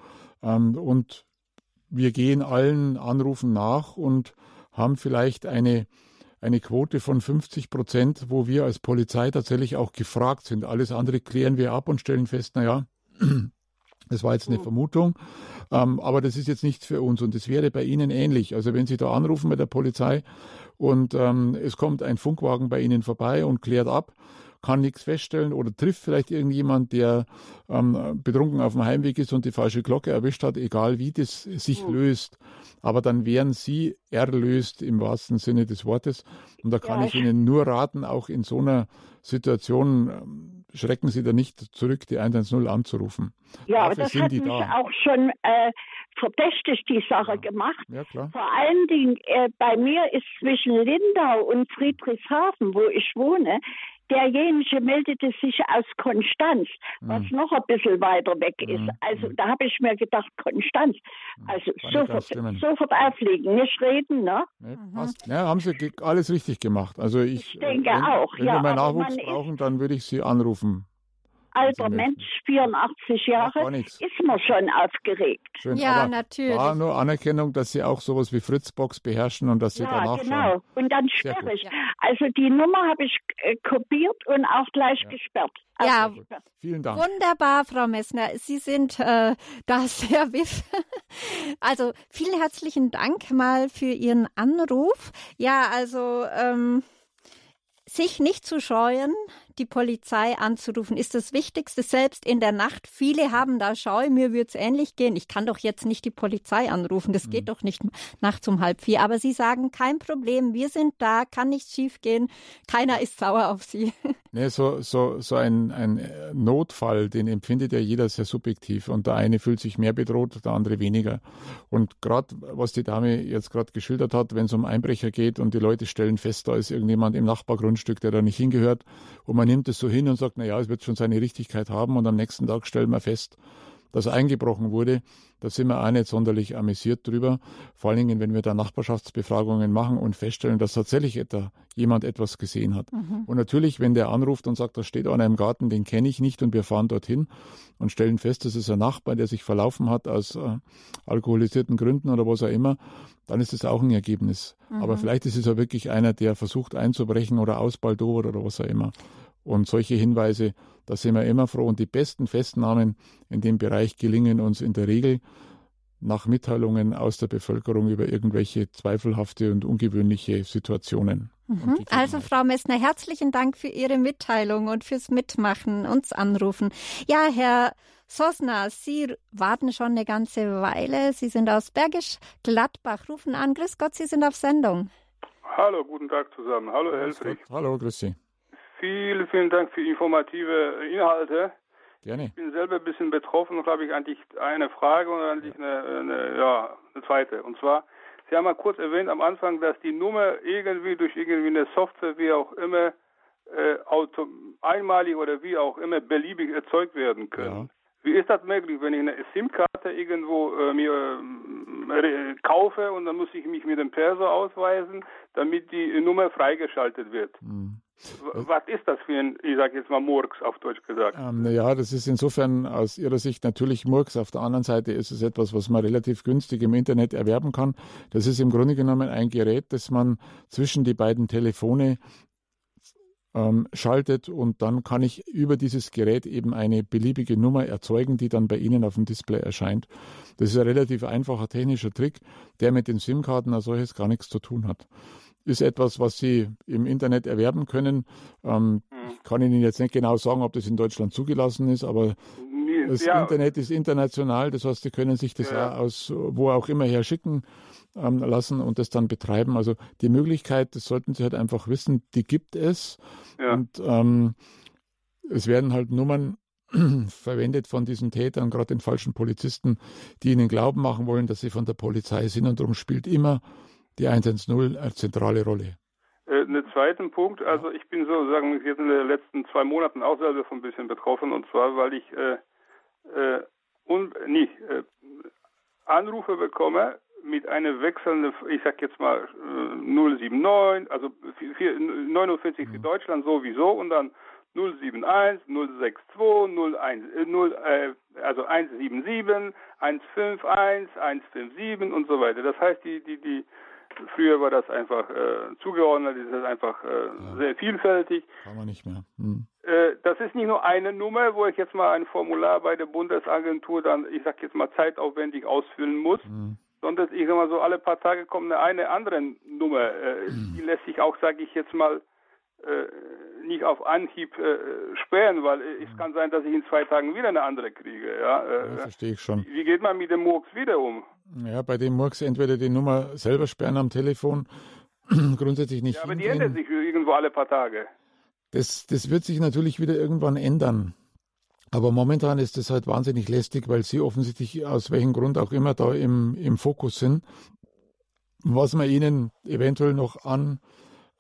Und wir gehen allen Anrufen nach und haben vielleicht eine Quote von 50%, wo wir als Polizei tatsächlich auch gefragt sind. Alles andere klären wir ab und stellen fest, naja, das war jetzt eine Vermutung, aber das ist jetzt nichts für uns und das wäre bei Ihnen ähnlich. Also wenn Sie da anrufen bei der Polizei und es kommt ein Funkwagen bei Ihnen vorbei und klärt ab, kann nichts feststellen oder trifft vielleicht irgendjemand, der betrunken auf dem Heimweg ist und die falsche Glocke erwischt hat, egal wie das sich löst. Aber dann wären Sie erlöst im wahrsten Sinne des Wortes. Und da kann ich Ihnen nur raten, auch in so einer Situation schrecken Sie da nicht zurück, die 110 anzurufen. Ja, aber das hat mich auch schon verdächtig die Sache gemacht. Ja, klar. Vor allen Dingen bei mir ist zwischen Lindau und Friedrichshafen, wo ich wohne, derjenige meldete sich aus Konstanz, was noch ein bisschen weiter weg ist. Also da habe ich mir gedacht, Konstanz, also sofort auflegen, nicht reden, ne? Nee, passt. Ja, haben Sie alles richtig gemacht. Also ich denke auch, wenn wir meinen Nachwuchs brauchen, dann würde ich Sie anrufen. Alter Mensch, 84 Jahre, ist man schon aufgeregt. Schön, ja, natürlich. War nur Anerkennung, dass Sie auch sowas wie Fritzbox beherrschen und dass Sie danach schon... Ja, genau. Und dann sperre ich. Also die Nummer habe ich kopiert und auch gleich gesperrt. Ja, vielen Dank. Wunderbar, Frau Messner. Sie sind da sehr wiff. Also vielen herzlichen Dank mal für Ihren Anruf. Ja, also... sich nicht zu scheuen, die Polizei anzurufen, ist das Wichtigste, selbst in der Nacht. Viele haben da Scheu, mir würde es ähnlich gehen. Ich kann doch jetzt nicht die Polizei anrufen, das geht doch nicht nachts um 3:30. Aber Sie sagen, kein Problem, wir sind da, kann nichts schief gehen, keiner ist sauer auf Sie. Nee, so ein Notfall, den empfindet ja jeder sehr subjektiv. Und der eine fühlt sich mehr bedroht, der andere weniger. Und gerade, was die Dame jetzt gerade geschildert hat, wenn es um Einbrecher geht und die Leute stellen fest, da ist irgendjemand im Nachbargrundstück, der da nicht hingehört, und man nimmt es so hin und sagt, naja, es wird schon seine Richtigkeit haben, und am nächsten Tag stellen wir fest, dass eingebrochen wurde. Da sind wir auch nicht sonderlich amüsiert drüber, vor allen Dingen, wenn wir da Nachbarschaftsbefragungen machen und feststellen, dass tatsächlich jemand etwas gesehen hat. Mhm. Und natürlich, wenn der anruft und sagt, da steht einer im Garten, den kenne ich nicht und wir fahren dorthin und stellen fest, das ist ein Nachbar, der sich verlaufen hat aus alkoholisierten Gründen oder was auch immer, dann ist das auch ein Ergebnis. Mhm. Aber vielleicht ist es ja wirklich einer, der versucht einzubrechen oder ausbaldowert oder was auch immer. Und solche Hinweise, da sind wir immer froh. Und die besten Festnahmen in dem Bereich gelingen uns in der Regel nach Mitteilungen aus der Bevölkerung über irgendwelche zweifelhafte und ungewöhnliche Situationen. Also Frau Messner, herzlichen Dank für Ihre Mitteilung und fürs Mitmachen, uns anrufen. Ja, Herr Sosna, Sie warten schon eine ganze Weile. Sie sind aus Bergisch Gladbach, rufen an. Grüß Gott, Sie sind auf Sendung. Hallo, guten Tag zusammen. Hallo, Herr Helfrich. Hallo, grüß Sie. Vielen, vielen Dank für informative Inhalte. Gerne. Ich bin selber ein bisschen betroffen und habe ich eigentlich eine Frage und eigentlich eine zweite. Und zwar, Sie haben mal kurz erwähnt am Anfang, dass die Nummer irgendwie durch irgendwie eine Software, wie auch immer, einmalig oder wie auch immer beliebig erzeugt werden können. Ja. Wie ist das möglich, wenn ich eine SIM-Karte irgendwo mir kaufe und dann muss ich mich mit dem Perso ausweisen, damit die Nummer freigeschaltet wird? Mhm. Was ist das für ein, ich sage jetzt mal Murks auf Deutsch gesagt? Naja, das ist insofern aus Ihrer Sicht natürlich Murks. Auf der anderen Seite ist es etwas, was man relativ günstig im Internet erwerben kann. Das ist im Grunde genommen ein Gerät, das man zwischen die beiden Telefone schaltet, und dann kann ich über dieses Gerät eben eine beliebige Nummer erzeugen, die dann bei Ihnen auf dem Display erscheint. Das ist ein relativ einfacher technischer Trick, der mit den SIM-Karten als solches gar nichts zu tun hat. ist etwas, was Sie im Internet erwerben können. Ich kann Ihnen jetzt nicht genau sagen, ob das in Deutschland zugelassen ist, aber das Internet ist international. Das heißt, Sie können sich das auch aus wo auch immer her schicken lassen und das dann betreiben. Also die Möglichkeit, das sollten Sie halt einfach wissen, die gibt es. Ja. Und es werden halt Nummern verwendet von diesen Tätern, gerade den falschen Polizisten, die ihnen glauben machen wollen, dass sie von der Polizei sind. Und darum spielt immer die 110 eine zentrale Rolle. Einen zweiten Punkt, also ich bin sozusagen jetzt in den letzten 2 Monaten auch selber so ein bisschen betroffen, und zwar, weil ich Anrufe bekomme mit einer wechselnden, ich sag jetzt mal 079, also 49 für Deutschland sowieso, und dann 071, 062, 177, 151, 157 und so weiter. Das heißt, die früher war das einfach zugeordnet, das ist einfach sehr vielfältig. Kann man nicht mehr. Das ist nicht nur eine Nummer, wo ich jetzt mal ein Formular bei der Bundesagentur dann, ich sag jetzt mal, zeitaufwendig ausfüllen muss. Sondern ich sag mal so, alle paar Tage kommt eine andere Nummer. Die lässt sich auch, sage ich jetzt mal, nicht auf Anhieb sperren, weil es kann sein, dass ich in 2 Tagen wieder eine andere kriege. Ja, verstehe ich schon. Wie geht man mit dem Murks wieder um? Ja, bei dem Murks entweder die Nummer selber sperren am Telefon, grundsätzlich nicht. Ja, aber die ändert sich irgendwo alle paar Tage. Das wird sich natürlich wieder irgendwann ändern. Aber momentan ist das halt wahnsinnig lästig, weil Sie offensichtlich aus welchem Grund auch immer da im Fokus sind. Was man Ihnen eventuell noch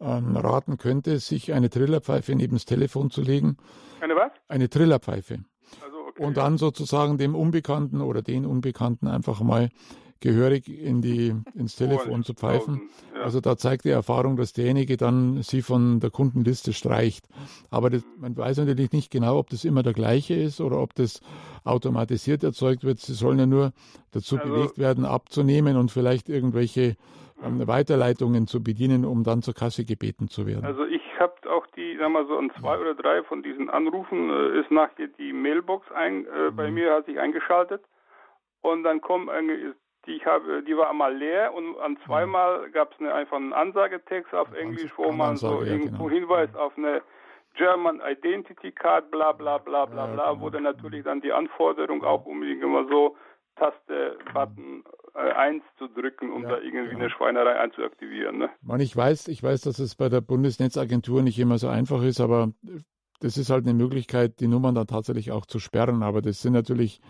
raten könnte, sich eine Trillerpfeife neben das Telefon zu legen. Eine was? Eine Trillerpfeife. Also, okay. Und dann sozusagen dem Unbekannten oder den Unbekannten einfach mal gehörig ins Telefon zu pfeifen. Ja. Also da zeigt die Erfahrung, dass derjenige dann Sie von der Kundenliste streicht. Aber man weiß natürlich nicht genau, ob das immer der gleiche ist oder ob das automatisiert erzeugt wird. Sie sollen ja nur dazu bewegt werden, abzunehmen und vielleicht irgendwelche Weiterleitungen zu bedienen, um dann zur Kasse gebeten zu werden. Also ich habe auch an 2 oder 3 von diesen Anrufen ist nachher die Mailbox bei mir hat sich eingeschaltet, und dann die war einmal leer, und an 2 Mal gab es einfach einen Ansagetext auf Englisch, wo man so irgendwo hinweist auf eine German Identity Card, bla bla bla bla bla, wo dann natürlich dann die Anforderung auch unbedingt immer so Taste, Button 1 zu drücken, um da irgendwie eine Schweinerei einzuaktivieren. Ne? Ich weiß, dass es bei der Bundesnetzagentur nicht immer so einfach ist, aber das ist halt eine Möglichkeit, die Nummern dann tatsächlich auch zu sperren. Aber das sind natürlich,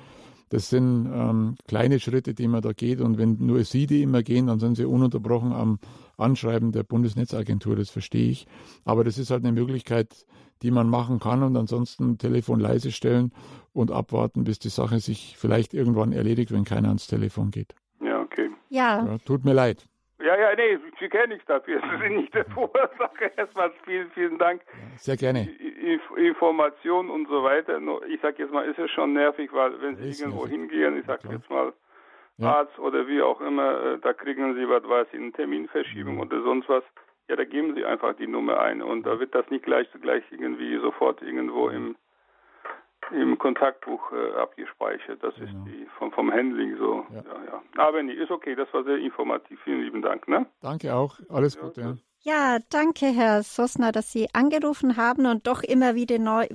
kleine Schritte, die man da geht. Und wenn nur Sie die immer gehen, dann sind Sie ununterbrochen am Anschreiben der Bundesnetzagentur. Das verstehe ich. Aber das ist halt eine Möglichkeit, die man machen kann, und ansonsten Telefon leise stellen und abwarten, bis die Sache sich vielleicht irgendwann erledigt, wenn keiner ans Telefon geht. Ja, okay. Ja, tut mir leid. Ja, nee, Sie kennen nichts dafür. Das ist nicht der Ursache. Erstmal vielen, vielen Dank. Ja, sehr gerne. Informationen und so weiter. Ich sag jetzt mal, ist es schon nervig, weil wenn Sie irgendwo hingehen, ich sag jetzt mal, Arzt oder wie auch immer, da kriegen Sie, was weiß ich, eine Terminverschiebung oder sonst was. Ja, da geben Sie einfach die Nummer ein, und da wird das nicht gleich irgendwie sofort irgendwo im Kontaktbuch abgespeichert. Das ist die vom Handling so. Ja. Ja, ja. Aber nee, ist okay, das war sehr informativ. Vielen lieben Dank. Ne? Danke auch, alles Gute. Ja, danke, Herr Sosna, dass Sie angerufen haben und doch immer wieder neue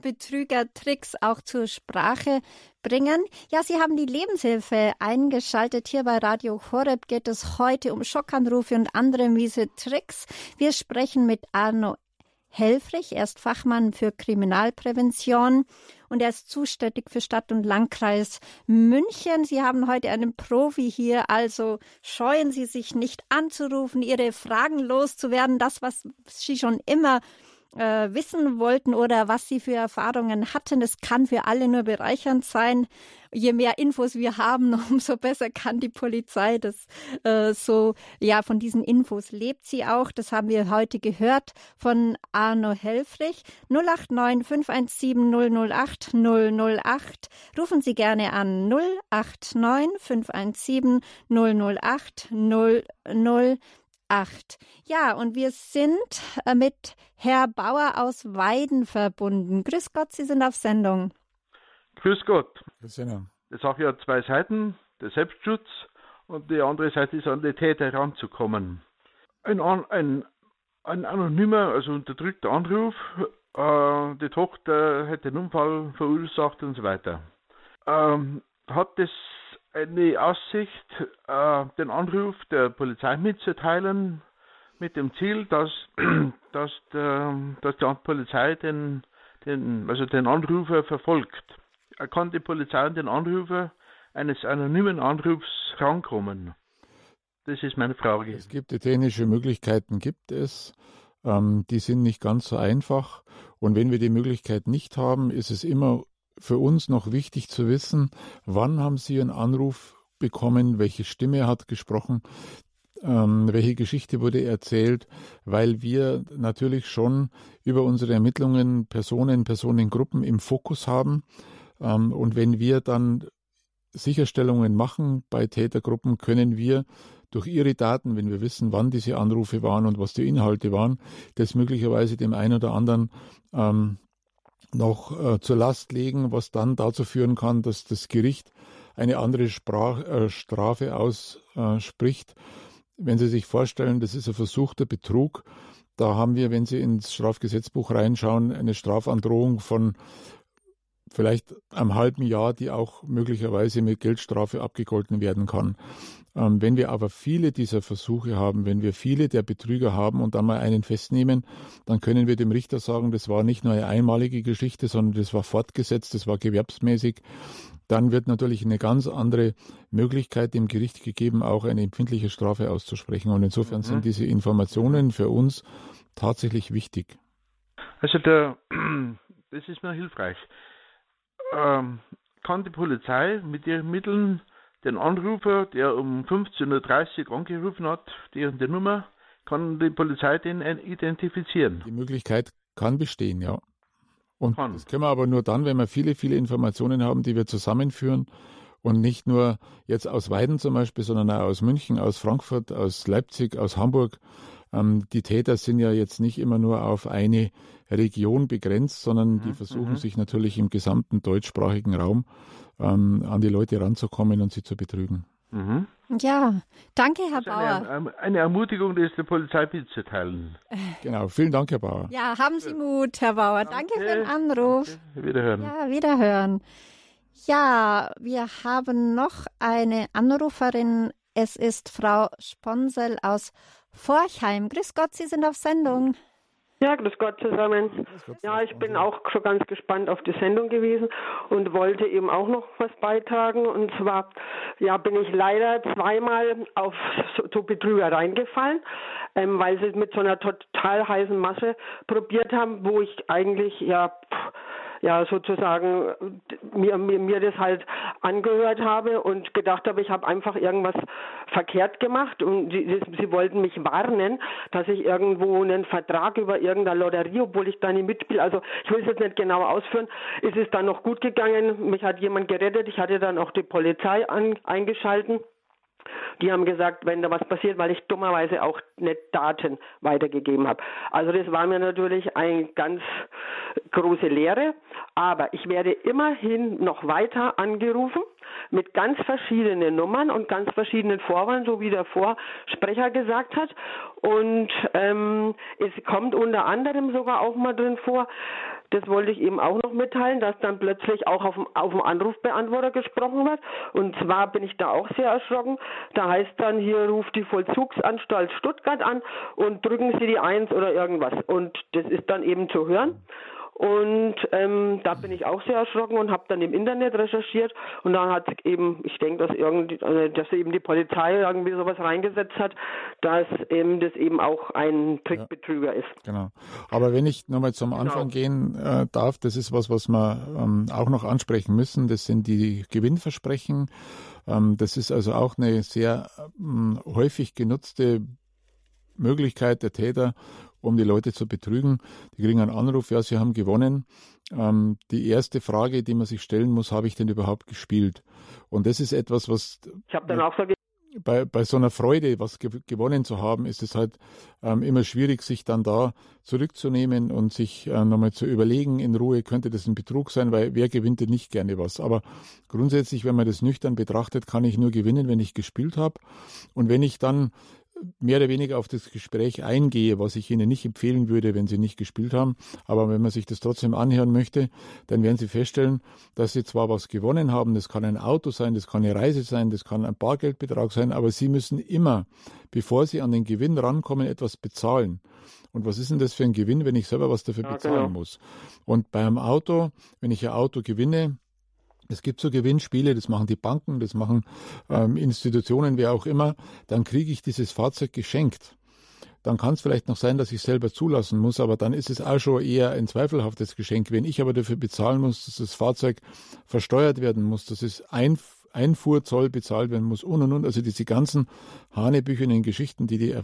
Betrügertricks auch zur Sprache bringen. Ja, Sie haben die Lebenshilfe eingeschaltet. Hier bei Radio Horeb geht es heute um Schockanrufe und andere miese Tricks. Wir sprechen mit Arno Helfrich. Er ist Fachmann für Kriminalprävention und er ist zuständig für Stadt- und Landkreis München. Sie haben heute einen Profi hier, also scheuen Sie sich nicht anzurufen, Ihre Fragen loszuwerden, das, was Sie schon immer wissen wollten oder was Sie für Erfahrungen hatten. Das kann für alle nur bereichernd sein. Je mehr Infos wir haben, umso besser kann die Polizei das von diesen Infos lebt sie auch. Das haben wir heute gehört von Arno Helfrich. 089 517 008 008. Rufen Sie gerne an 089 517 008 008. Ja, und wir sind mit Herr Bauer aus Weiden verbunden. Grüß Gott, Sie sind auf Sendung. Grüß Gott. Das hat ja 2 Seiten, der Selbstschutz, und die andere Seite ist, an die Täter ranzukommen. ein anonymer, also unterdrückter Anruf, die Tochter hätte einen Unfall verursacht und so weiter. Hat es eine Aussicht, den Anruf der Polizei mitzuteilen, mit dem Ziel, dass die Polizei den Anrufer verfolgt. Kann die Polizei an den Anrufer eines anonymen Anrufs rankommen? Das ist meine Frage. Es gibt technische Möglichkeiten, die sind nicht ganz so einfach. Und wenn wir die Möglichkeit nicht haben, ist es immer für uns noch wichtig zu wissen, wann haben Sie einen Anruf bekommen, welche Stimme hat gesprochen, welche Geschichte wurde erzählt, weil wir natürlich schon über unsere Ermittlungen Personengruppen im Fokus haben. Und wenn wir dann Sicherstellungen machen bei Tätergruppen, können wir durch ihre Daten, wenn wir wissen, wann diese Anrufe waren und was die Inhalte waren, das möglicherweise dem einen oder anderen noch zur Last legen, was dann dazu führen kann, dass das Gericht eine andere Strafe ausspricht. Wenn Sie sich vorstellen, das ist ein versuchter Betrug, da haben wir, wenn Sie ins Strafgesetzbuch reinschauen, eine Strafandrohung von vielleicht einem halben Jahr, die auch möglicherweise mit Geldstrafe abgegolten werden kann. Wenn wir aber viele dieser Versuche haben, wenn wir viele der Betrüger haben und dann mal einen festnehmen, dann können wir dem Richter sagen, das war nicht nur eine einmalige Geschichte, sondern das war fortgesetzt, das war gewerbsmäßig. Dann wird natürlich eine ganz andere Möglichkeit dem Gericht gegeben, auch eine empfindliche Strafe auszusprechen. Und insofern sind diese Informationen für uns tatsächlich wichtig. Also das ist mir hilfreich. Kann die Polizei mit ihren Mitteln den Anrufer, der um 15.30 Uhr angerufen hat, die Nummer, kann die Polizei den identifizieren? Die Möglichkeit kann bestehen, ja. Und kann. Das können wir aber nur dann, wenn wir viele, viele Informationen haben, die wir zusammenführen und nicht nur jetzt aus Weiden zum Beispiel, sondern auch aus München, aus Frankfurt, aus Leipzig, aus Hamburg. Die Täter sind ja jetzt nicht immer nur auf eine Region begrenzt, sondern die versuchen sich natürlich im gesamten deutschsprachigen Raum an die Leute ranzukommen und sie zu betrügen. Mhm. Ja, danke, Herr Bauer. Eine Ermutigung, das der Polizei mitzuteilen. Genau, vielen Dank, Herr Bauer. Ja, haben Sie Mut, Herr Bauer. Danke für den Anruf. Danke. Wiederhören. Ja, wiederhören. Ja, wir haben noch eine Anruferin. Es ist Frau Sponsel aus Forchheim. Grüß Gott, Sie sind auf Sendung. Ja, grüß Gott zusammen. Ja, ich bin auch schon ganz gespannt auf die Sendung gewesen und wollte eben auch noch was beitragen. Und zwar, ja, bin ich leider zweimal auf so Betrüger reingefallen, weil sie mit so einer total heißen Masche probiert haben, wo ich eigentlich, sozusagen mir das halt angehört habe und gedacht habe, ich habe einfach irgendwas verkehrt gemacht und sie wollten mich warnen, dass ich irgendwo einen Vertrag über irgendeine Lotterie, obwohl ich da nicht mitspiele, also ich will es jetzt nicht genau ausführen, es ist dann noch gut gegangen, mich hat jemand gerettet, ich hatte dann auch die Polizei eingeschalten. Die haben gesagt, wenn da was passiert, weil ich dummerweise auch nicht Daten weitergegeben habe. Also das war mir natürlich eine ganz große Lehre. Aber ich werde immerhin noch weiter angerufen mit ganz verschiedenen Nummern und ganz verschiedenen Vorwahlen, so wie der Vorsprecher gesagt hat. Und es kommt unter anderem sogar auch mal drin vor, das wollte ich eben auch noch mitteilen, dass dann plötzlich auch auf dem Anrufbeantworter gesprochen wird. Und zwar bin ich da auch sehr erschrocken. Da heißt dann, hier ruft die Vollzugsanstalt Stuttgart an und drücken Sie die 1 oder irgendwas. Und das ist dann eben zu hören. Und da bin ich auch sehr erschrocken und habe dann im Internet recherchiert und dann hat eben, ich denke, dass eben die Polizei irgendwie sowas reingesetzt hat, dass eben das eben auch ein Trickbetrüger ist. Genau. Aber wenn ich nochmal zum Anfang gehen darf, das ist was wir auch noch ansprechen müssen, das sind die Gewinnversprechen. Das ist also auch eine sehr häufig genutzte Möglichkeit der Täter, um die Leute zu betrügen. Die kriegen einen Anruf, ja, sie haben gewonnen. Die erste Frage, die man sich stellen muss, habe ich denn überhaupt gespielt? Und das ist etwas, was ich habe dann auch bei so einer Freude, was gewonnen zu haben, ist es halt immer schwierig, sich dann da zurückzunehmen und sich nochmal zu überlegen in Ruhe, könnte das ein Betrug sein, weil wer gewinnt denn nicht gerne was. Aber grundsätzlich, wenn man das nüchtern betrachtet, kann ich nur gewinnen, wenn ich gespielt habe. Und wenn ich dann mehr oder weniger auf das Gespräch eingehe, was ich Ihnen nicht empfehlen würde, wenn Sie nicht gespielt haben. Aber wenn man sich das trotzdem anhören möchte, dann werden Sie feststellen, dass Sie zwar was gewonnen haben, das kann ein Auto sein, das kann eine Reise sein, das kann ein Bargeldbetrag sein, aber Sie müssen immer, bevor Sie an den Gewinn rankommen, etwas bezahlen. Und was ist denn das für ein Gewinn, wenn ich selber was dafür bezahlen muss? Und beim Auto, wenn ich ein Auto gewinne, es gibt so Gewinnspiele, das machen die Banken, das machen Institutionen, wer auch immer, dann kriege ich dieses Fahrzeug geschenkt. Dann kann es vielleicht noch sein, dass ich es selber zulassen muss, aber dann ist es auch schon eher ein zweifelhaftes Geschenk. Wenn ich aber dafür bezahlen muss, dass das Fahrzeug versteuert werden muss, dass es Einfuhrzoll bezahlt werden muss und. Also diese ganzen hanebüchenen Geschichten, die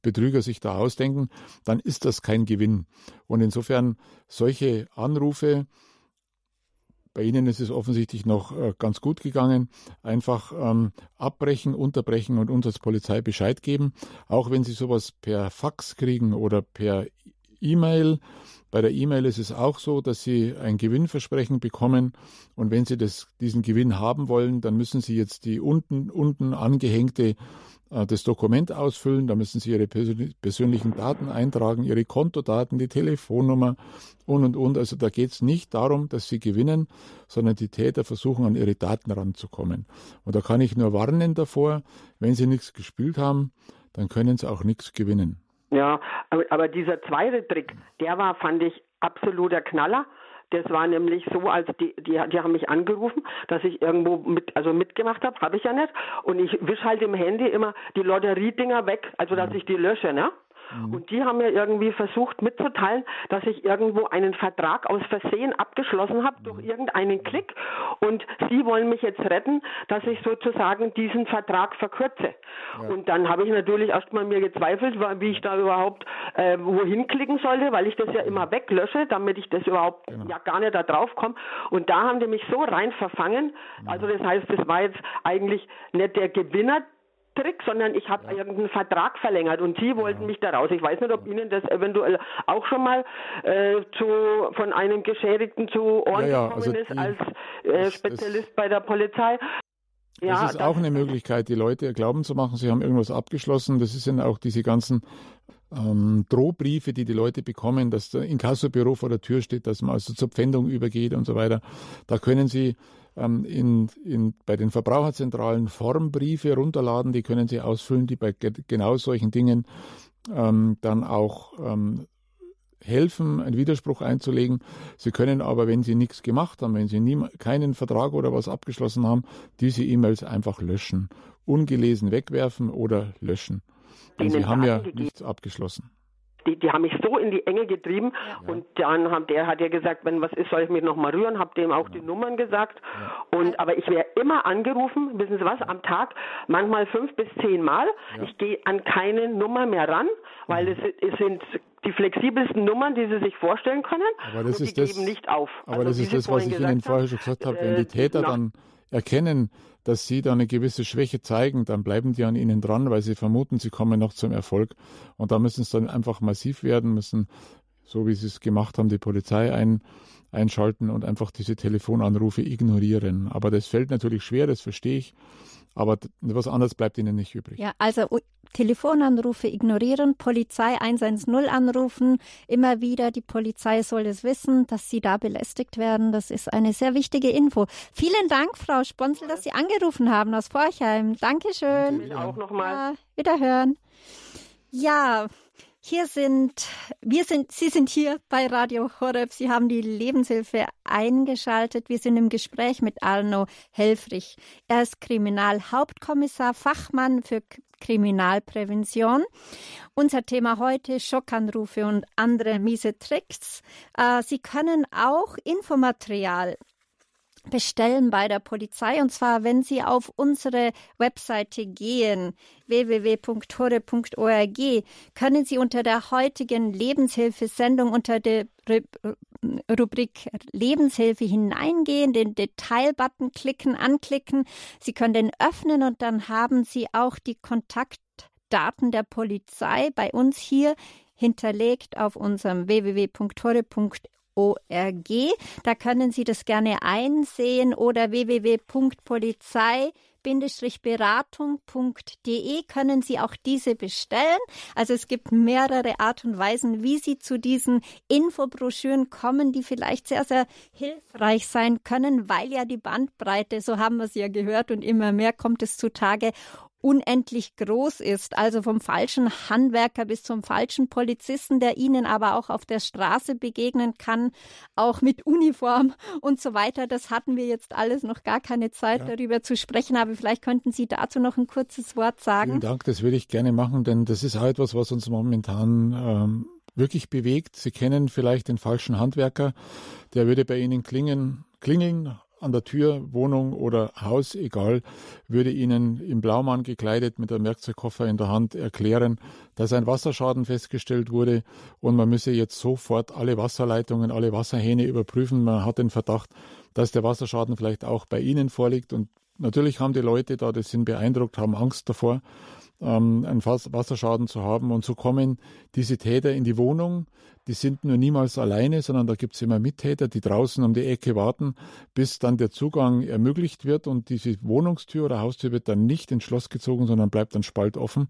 Betrüger sich da ausdenken, dann ist das kein Gewinn. Und insofern solche Anrufe, bei Ihnen ist es offensichtlich noch ganz gut gegangen. Einfach abbrechen, unterbrechen und uns als Polizei Bescheid geben. Auch wenn Sie sowas per Fax kriegen oder per E-Mail. Bei der E-Mail ist es auch so, dass Sie ein Gewinnversprechen bekommen. Und wenn Sie diesen Gewinn haben wollen, dann müssen Sie jetzt die unten angehängte das Dokument ausfüllen, da müssen Sie Ihre persönlichen Daten eintragen, Ihre Kontodaten, die Telefonnummer und. Also da geht es nicht darum, dass Sie gewinnen, sondern die Täter versuchen, an Ihre Daten ranzukommen. Und da kann ich nur warnen davor, wenn Sie nichts gespielt haben, dann können Sie auch nichts gewinnen. Ja, aber dieser zweite Trick, der war, fand ich, absoluter Knaller. Das war nämlich so, als die haben mich angerufen, dass ich irgendwo mitgemacht habe ich ja nicht. Und ich wische halt im Handy immer die Lotteriedinger weg, also dass ich die lösche, ne? Und die haben mir irgendwie versucht mitzuteilen, dass ich irgendwo einen Vertrag aus Versehen abgeschlossen habe durch irgendeinen Klick und sie wollen mich jetzt retten, dass ich sozusagen diesen Vertrag verkürze. Ja. Und dann habe ich natürlich erstmal mir gezweifelt, wie ich da überhaupt wohin klicken sollte, weil ich das ja immer weglösche, damit ich das überhaupt ja gar nicht da drauf komme. Und da haben die mich so rein verfangen. Also das heißt, das war jetzt eigentlich nicht der Gewinner-Trick, sondern ich habe irgendeinen Vertrag verlängert und Sie wollten mich da raus. Ich weiß nicht, ob Ihnen das eventuell auch schon mal von einem Geschädigten zu Ohren gekommen ist als Spezialist bei der Polizei. Ja, das ist auch eine Möglichkeit, die Leute glauben zu machen, sie haben irgendwas abgeschlossen. Das sind auch diese ganzen Drohbriefe, die Leute bekommen, dass der Inkassobüro vor der Tür steht, dass man also zur Pfändung übergeht und so weiter. Da können Sie bei den Verbraucherzentralen Formbriefe runterladen, die können Sie ausfüllen, die bei genau solchen Dingen dann auch helfen, einen Widerspruch einzulegen. Sie können aber, wenn Sie nichts gemacht haben, wenn Sie keinen Vertrag oder was abgeschlossen haben, diese E-Mails einfach löschen, ungelesen wegwerfen oder löschen. Denn Sie haben ja nichts abgeschlossen. Die haben mich so in die Enge getrieben und dann hat er gesagt, wenn was ist, soll ich mich nochmal rühren, hab dem auch die Nummern gesagt aber ich wäre immer angerufen, wissen Sie was, am Tag, manchmal 5 bis 10 Mal, ich gehe an keine Nummer mehr ran, weil es sind die flexibelsten Nummern, die Sie sich vorstellen können und die geben nicht auf. Aber also das ist das, was ich Ihnen vorher schon gesagt habe, wenn die Täter dann erkennen, dass Sie da eine gewisse Schwäche zeigen, dann bleiben die an Ihnen dran, weil sie vermuten, sie kommen noch zum Erfolg. Und da müssen es dann einfach massiv werden, müssen, so wie sie es gemacht haben, die Polizei einschalten und einfach diese Telefonanrufe ignorieren. Aber das fällt natürlich schwer, das verstehe ich. Aber was anderes bleibt Ihnen nicht übrig. Ja, also Telefonanrufe ignorieren, Polizei 110 anrufen, immer wieder, die Polizei soll es wissen, dass Sie da belästigt werden. Das ist eine sehr wichtige Info. Vielen Dank, Frau Sponsel, dass Sie angerufen haben aus Forchheim. Dankeschön. Ich will auch nochmal. Ja, wiederhören. Ja, Sie sind hier bei Radio Horeb. Sie haben die Lebenshilfe eingeschaltet. Wir sind im Gespräch mit Arno Helfrich. Er ist Kriminalhauptkommissar, Fachmann für Kriminalprävention. Unser Thema heute: Schockanrufe und andere miese Tricks. Sie können auch Infomaterial bestellen bei der Polizei, und zwar, wenn Sie auf unsere Webseite gehen, www.horeb.org, können Sie unter der heutigen Lebenshilfesendung unter der Rubrik Lebenshilfe hineingehen, den Detailbutton anklicken. Sie können den öffnen und dann haben Sie auch die Kontaktdaten der Polizei bei uns hier hinterlegt auf unserem www.horeb.org. www.polizei.org. Da können Sie das gerne einsehen oder www.polizei-beratung.de können Sie auch diese bestellen. Also es gibt mehrere Art und Weisen, wie Sie zu diesen Infobroschüren kommen, die vielleicht sehr, sehr hilfreich sein können, weil ja die Bandbreite, so haben wir es ja gehört und immer mehr kommt es zutage, unendlich groß ist, also vom falschen Handwerker bis zum falschen Polizisten, der Ihnen aber auch auf der Straße begegnen kann, auch mit Uniform und so weiter. Das hatten wir jetzt alles noch gar keine Zeit, darüber zu sprechen, aber vielleicht könnten Sie dazu noch ein kurzes Wort sagen. Vielen Dank, das würde ich gerne machen, denn das ist auch etwas, was uns momentan wirklich bewegt. Sie kennen vielleicht den falschen Handwerker, der würde bei Ihnen klingeln, an der Tür, Wohnung oder Haus, egal, würde Ihnen im Blaumann gekleidet mit einem Werkzeugkoffer in der Hand erklären, dass ein Wasserschaden festgestellt wurde und man müsse jetzt sofort alle Wasserleitungen, alle Wasserhähne überprüfen. Man hat den Verdacht, dass der Wasserschaden vielleicht auch bei Ihnen vorliegt. Und natürlich haben die Leute da, das sind beeindruckt, haben Angst davor, einen Wasserschaden zu haben. Und so kommen diese Täter in die Wohnung. Die sind nur niemals alleine, sondern da gibt es immer Mittäter, die draußen um die Ecke warten, bis dann der Zugang ermöglicht wird. Und diese Wohnungstür oder Haustür wird dann nicht ins Schloss gezogen, sondern bleibt dann Spalt offen.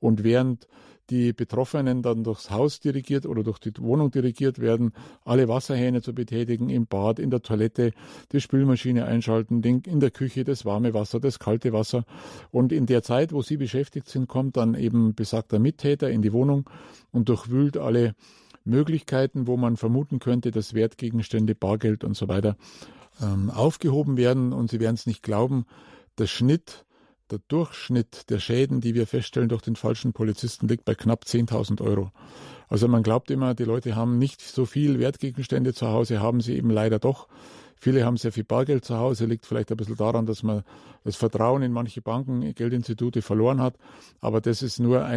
Und während die Betroffenen dann durchs Haus dirigiert oder durch die Wohnung dirigiert werden, alle Wasserhähne zu betätigen, im Bad, in der Toilette, die Spülmaschine einschalten, in der Küche das warme Wasser, das kalte Wasser. Und in der Zeit, wo sie beschäftigt sind, kommt dann eben besagter Mittäter in die Wohnung und durchwühlt alle Möglichkeiten, wo man vermuten könnte, dass Wertgegenstände, Bargeld und so weiter aufgehoben werden. Und Sie werden es nicht glauben, der Durchschnitt der Schäden, die wir feststellen durch den falschen Polizisten, liegt bei knapp 10.000 Euro. Also man glaubt immer, die Leute haben nicht so viel Wertgegenstände zu Hause, haben sie eben leider doch. Viele haben sehr viel Bargeld zu Hause, liegt vielleicht ein bisschen daran, dass man das Vertrauen in manche Banken, Geldinstitute verloren hat. Aber das ist nur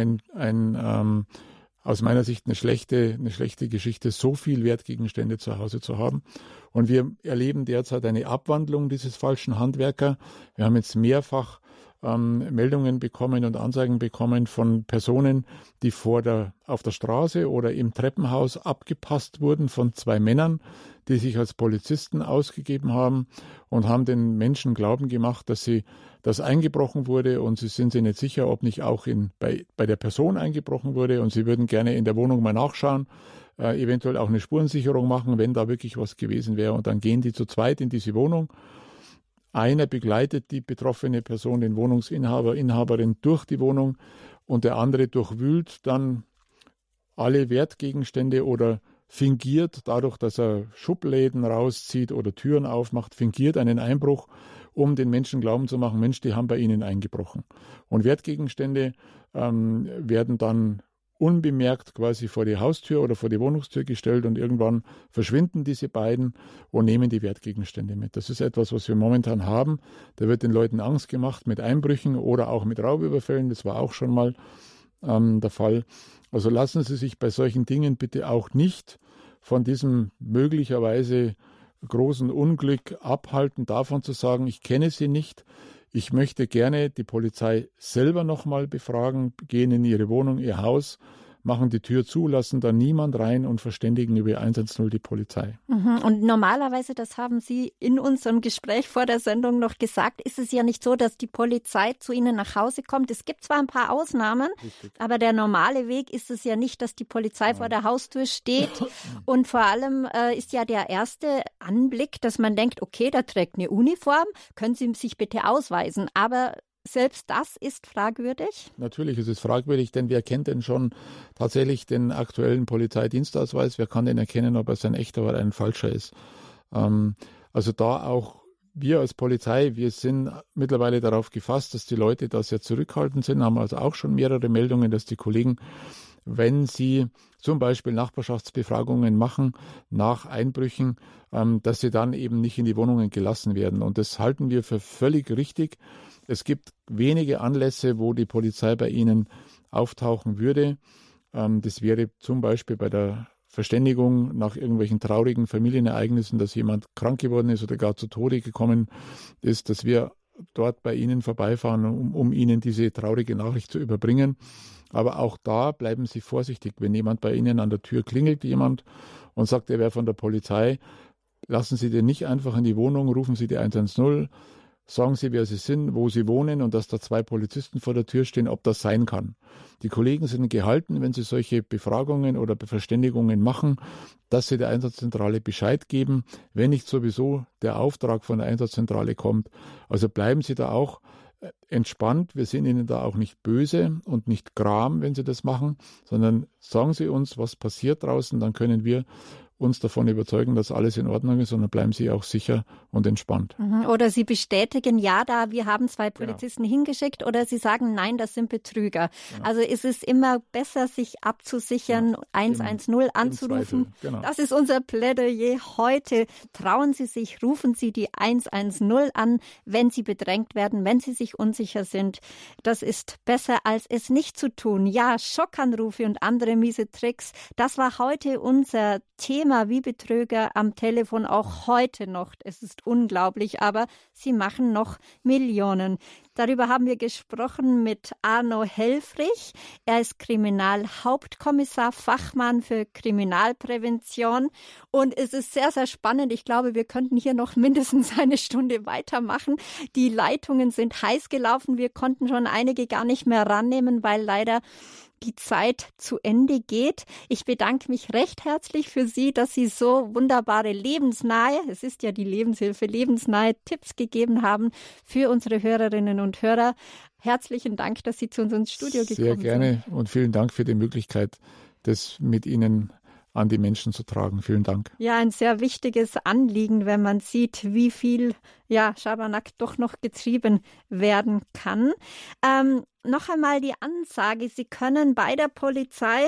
aus meiner Sicht eine schlechte Geschichte, so viel Wertgegenstände zu Hause zu haben. Und wir erleben derzeit eine Abwandlung dieses falschen Handwerker. Wir haben jetzt mehrfach Meldungen bekommen und Anzeigen bekommen von Personen, die auf der Straße oder im Treppenhaus abgepasst wurden von zwei Männern, die sich als Polizisten ausgegeben haben und haben den Menschen glauben gemacht, dass eingebrochen wurde und sie sind sich nicht sicher, ob nicht auch bei der Person eingebrochen wurde und sie würden gerne in der Wohnung mal nachschauen, eventuell auch eine Spurensicherung machen, wenn da wirklich was gewesen wäre und dann gehen die zu zweit in diese Wohnung. Einer begleitet die betroffene Person, den Wohnungsinhaber, Inhaberin durch die Wohnung und der andere durchwühlt dann alle Wertgegenstände oder fingiert, dadurch, dass er Schubläden rauszieht oder Türen aufmacht, fingiert einen Einbruch, um den Menschen glauben zu machen, Mensch, die haben bei Ihnen eingebrochen. Und Wertgegenstände werden dann unbemerkt quasi vor die Haustür oder vor die Wohnungstür gestellt und irgendwann verschwinden diese beiden und nehmen die Wertgegenstände mit. Das ist etwas, was wir momentan haben. Da wird den Leuten Angst gemacht mit Einbrüchen oder auch mit Raubüberfällen. Das war auch schon mal der Fall. Also lassen Sie sich bei solchen Dingen bitte auch nicht von diesem möglicherweise großen Unglück abhalten, davon zu sagen, ich kenne Sie nicht. Ich möchte gerne die Polizei selber nochmal befragen, gehen in ihre Wohnung, ihr Haus, machen die Tür zu, lassen da niemand rein und verständigen über 110 die Polizei. Und normalerweise, das haben Sie in unserem Gespräch vor der Sendung noch gesagt, ist es ja nicht so, dass die Polizei zu Ihnen nach Hause kommt. Es gibt zwar ein paar Ausnahmen, richtig, aber der normale Weg ist es ja nicht, dass die Polizei vor der Haustür steht. Und vor allem ist ja der erste Anblick, dass man denkt, okay, da trägt eine Uniform, können Sie sich bitte ausweisen, aber selbst das ist fragwürdig? Natürlich ist es fragwürdig, denn wer kennt denn schon tatsächlich den aktuellen Polizeidienstausweis? Wer kann denn erkennen, ob es ein echter oder ein falscher ist? Also da auch wir als Polizei, wir sind mittlerweile darauf gefasst, dass die Leute da sehr zurückhaltend sind, haben also auch schon mehrere Meldungen, dass die Kollegen, wenn sie zum Beispiel Nachbarschaftsbefragungen machen nach Einbrüchen, dass sie dann eben nicht in die Wohnungen gelassen werden. Und das halten wir für völlig richtig. Es gibt wenige Anlässe, wo die Polizei bei Ihnen auftauchen würde. Das wäre zum Beispiel bei der Verständigung nach irgendwelchen traurigen Familienereignissen, dass jemand krank geworden ist oder gar zu Tode gekommen ist, dass wir dort bei Ihnen vorbeifahren, um Ihnen diese traurige Nachricht zu überbringen. Aber auch da bleiben Sie vorsichtig. Wenn jemand bei Ihnen an der Tür klingelt, jemand und sagt, er wäre von der Polizei, lassen Sie den nicht einfach in die Wohnung, rufen Sie die 110, sagen Sie, wer Sie sind, wo Sie wohnen und dass da zwei Polizisten vor der Tür stehen, ob das sein kann. Die Kollegen sind gehalten, wenn sie solche Befragungen oder Verständigungen machen, dass sie der Einsatzzentrale Bescheid geben, wenn nicht sowieso der Auftrag von der Einsatzzentrale kommt. Also bleiben Sie da auch entspannt. Wir sind Ihnen da auch nicht böse und nicht gram, wenn Sie das machen, sondern sagen Sie uns, was passiert draußen, dann können wir uns davon überzeugen, dass alles in Ordnung ist, und dann bleiben Sie auch sicher und entspannt. Oder Sie bestätigen, ja, da wir haben zwei Polizisten hingeschickt, oder Sie sagen, nein, das sind Betrüger. Genau. Also es ist immer besser, sich abzusichern, 110 anzurufen. Genau. Das ist unser Plädoyer heute. Trauen Sie sich, rufen Sie die 110 an, wenn Sie bedrängt werden, wenn Sie sich unsicher sind. Das ist besser, als es nicht zu tun. Ja, Schockanrufe und andere miese Tricks, das war heute unser Thema, wie Betrüger am Telefon, auch heute noch. Es ist unglaublich, aber sie machen noch Millionen. Darüber haben wir gesprochen mit Arno Helfrich. Er ist Kriminalhauptkommissar, Fachmann für Kriminalprävention. Und es ist sehr, sehr spannend. Ich glaube, wir könnten hier noch mindestens eine Stunde weitermachen. Die Leitungen sind heiß gelaufen. Wir konnten schon einige gar nicht mehr rannehmen, weil leider die Zeit zu Ende geht. Ich bedanke mich recht herzlich für Sie, dass Sie so wunderbare lebensnahe, es ist ja die Lebenshilfe, lebensnahe Tipps gegeben haben für unsere Hörerinnen und Hörer. Herzlichen Dank, dass Sie zu uns ins Studio gekommen sind. Sehr gerne und vielen Dank für die Möglichkeit, das mit Ihnen an die Menschen zu tragen. Vielen Dank. Ja, ein sehr wichtiges Anliegen, wenn man sieht, wie viel Schabernack doch noch getrieben werden kann. Noch einmal die Ansage, Sie können bei der Polizei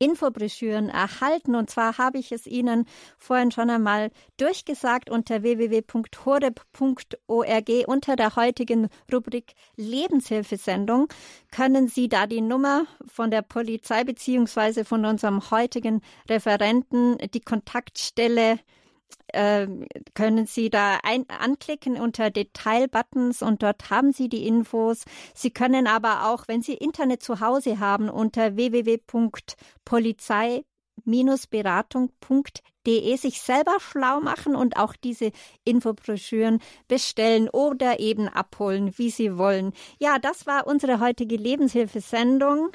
Infobroschüren erhalten. Und zwar habe ich es Ihnen vorhin schon einmal durchgesagt unter www.horeb.org. Unter der heutigen Rubrik Lebenshilfesendung können Sie da die Nummer von der Polizei bzw. von unserem heutigen Referenten, die Kontaktstelle, können Sie da anklicken unter Detailbuttons und dort haben Sie die Infos. Sie können aber auch, wenn Sie Internet zu Hause haben, unter www.polizei-beratung.de sich selber schlau machen und auch diese Infobroschüren bestellen oder eben abholen, wie Sie wollen. Ja, das war unsere heutige Lebenshilfesendung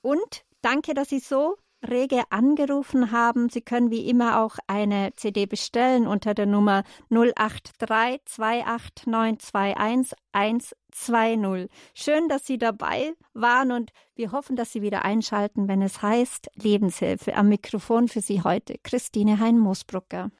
und danke, dass Sie so rege angerufen haben. Sie können wie immer auch eine CD bestellen unter der Nummer 083 289 211 120. Schön, dass Sie dabei waren und wir hoffen, dass Sie wieder einschalten, wenn es heißt Lebenshilfe. Am Mikrofon für Sie heute Christine Hein-Mosbrucker.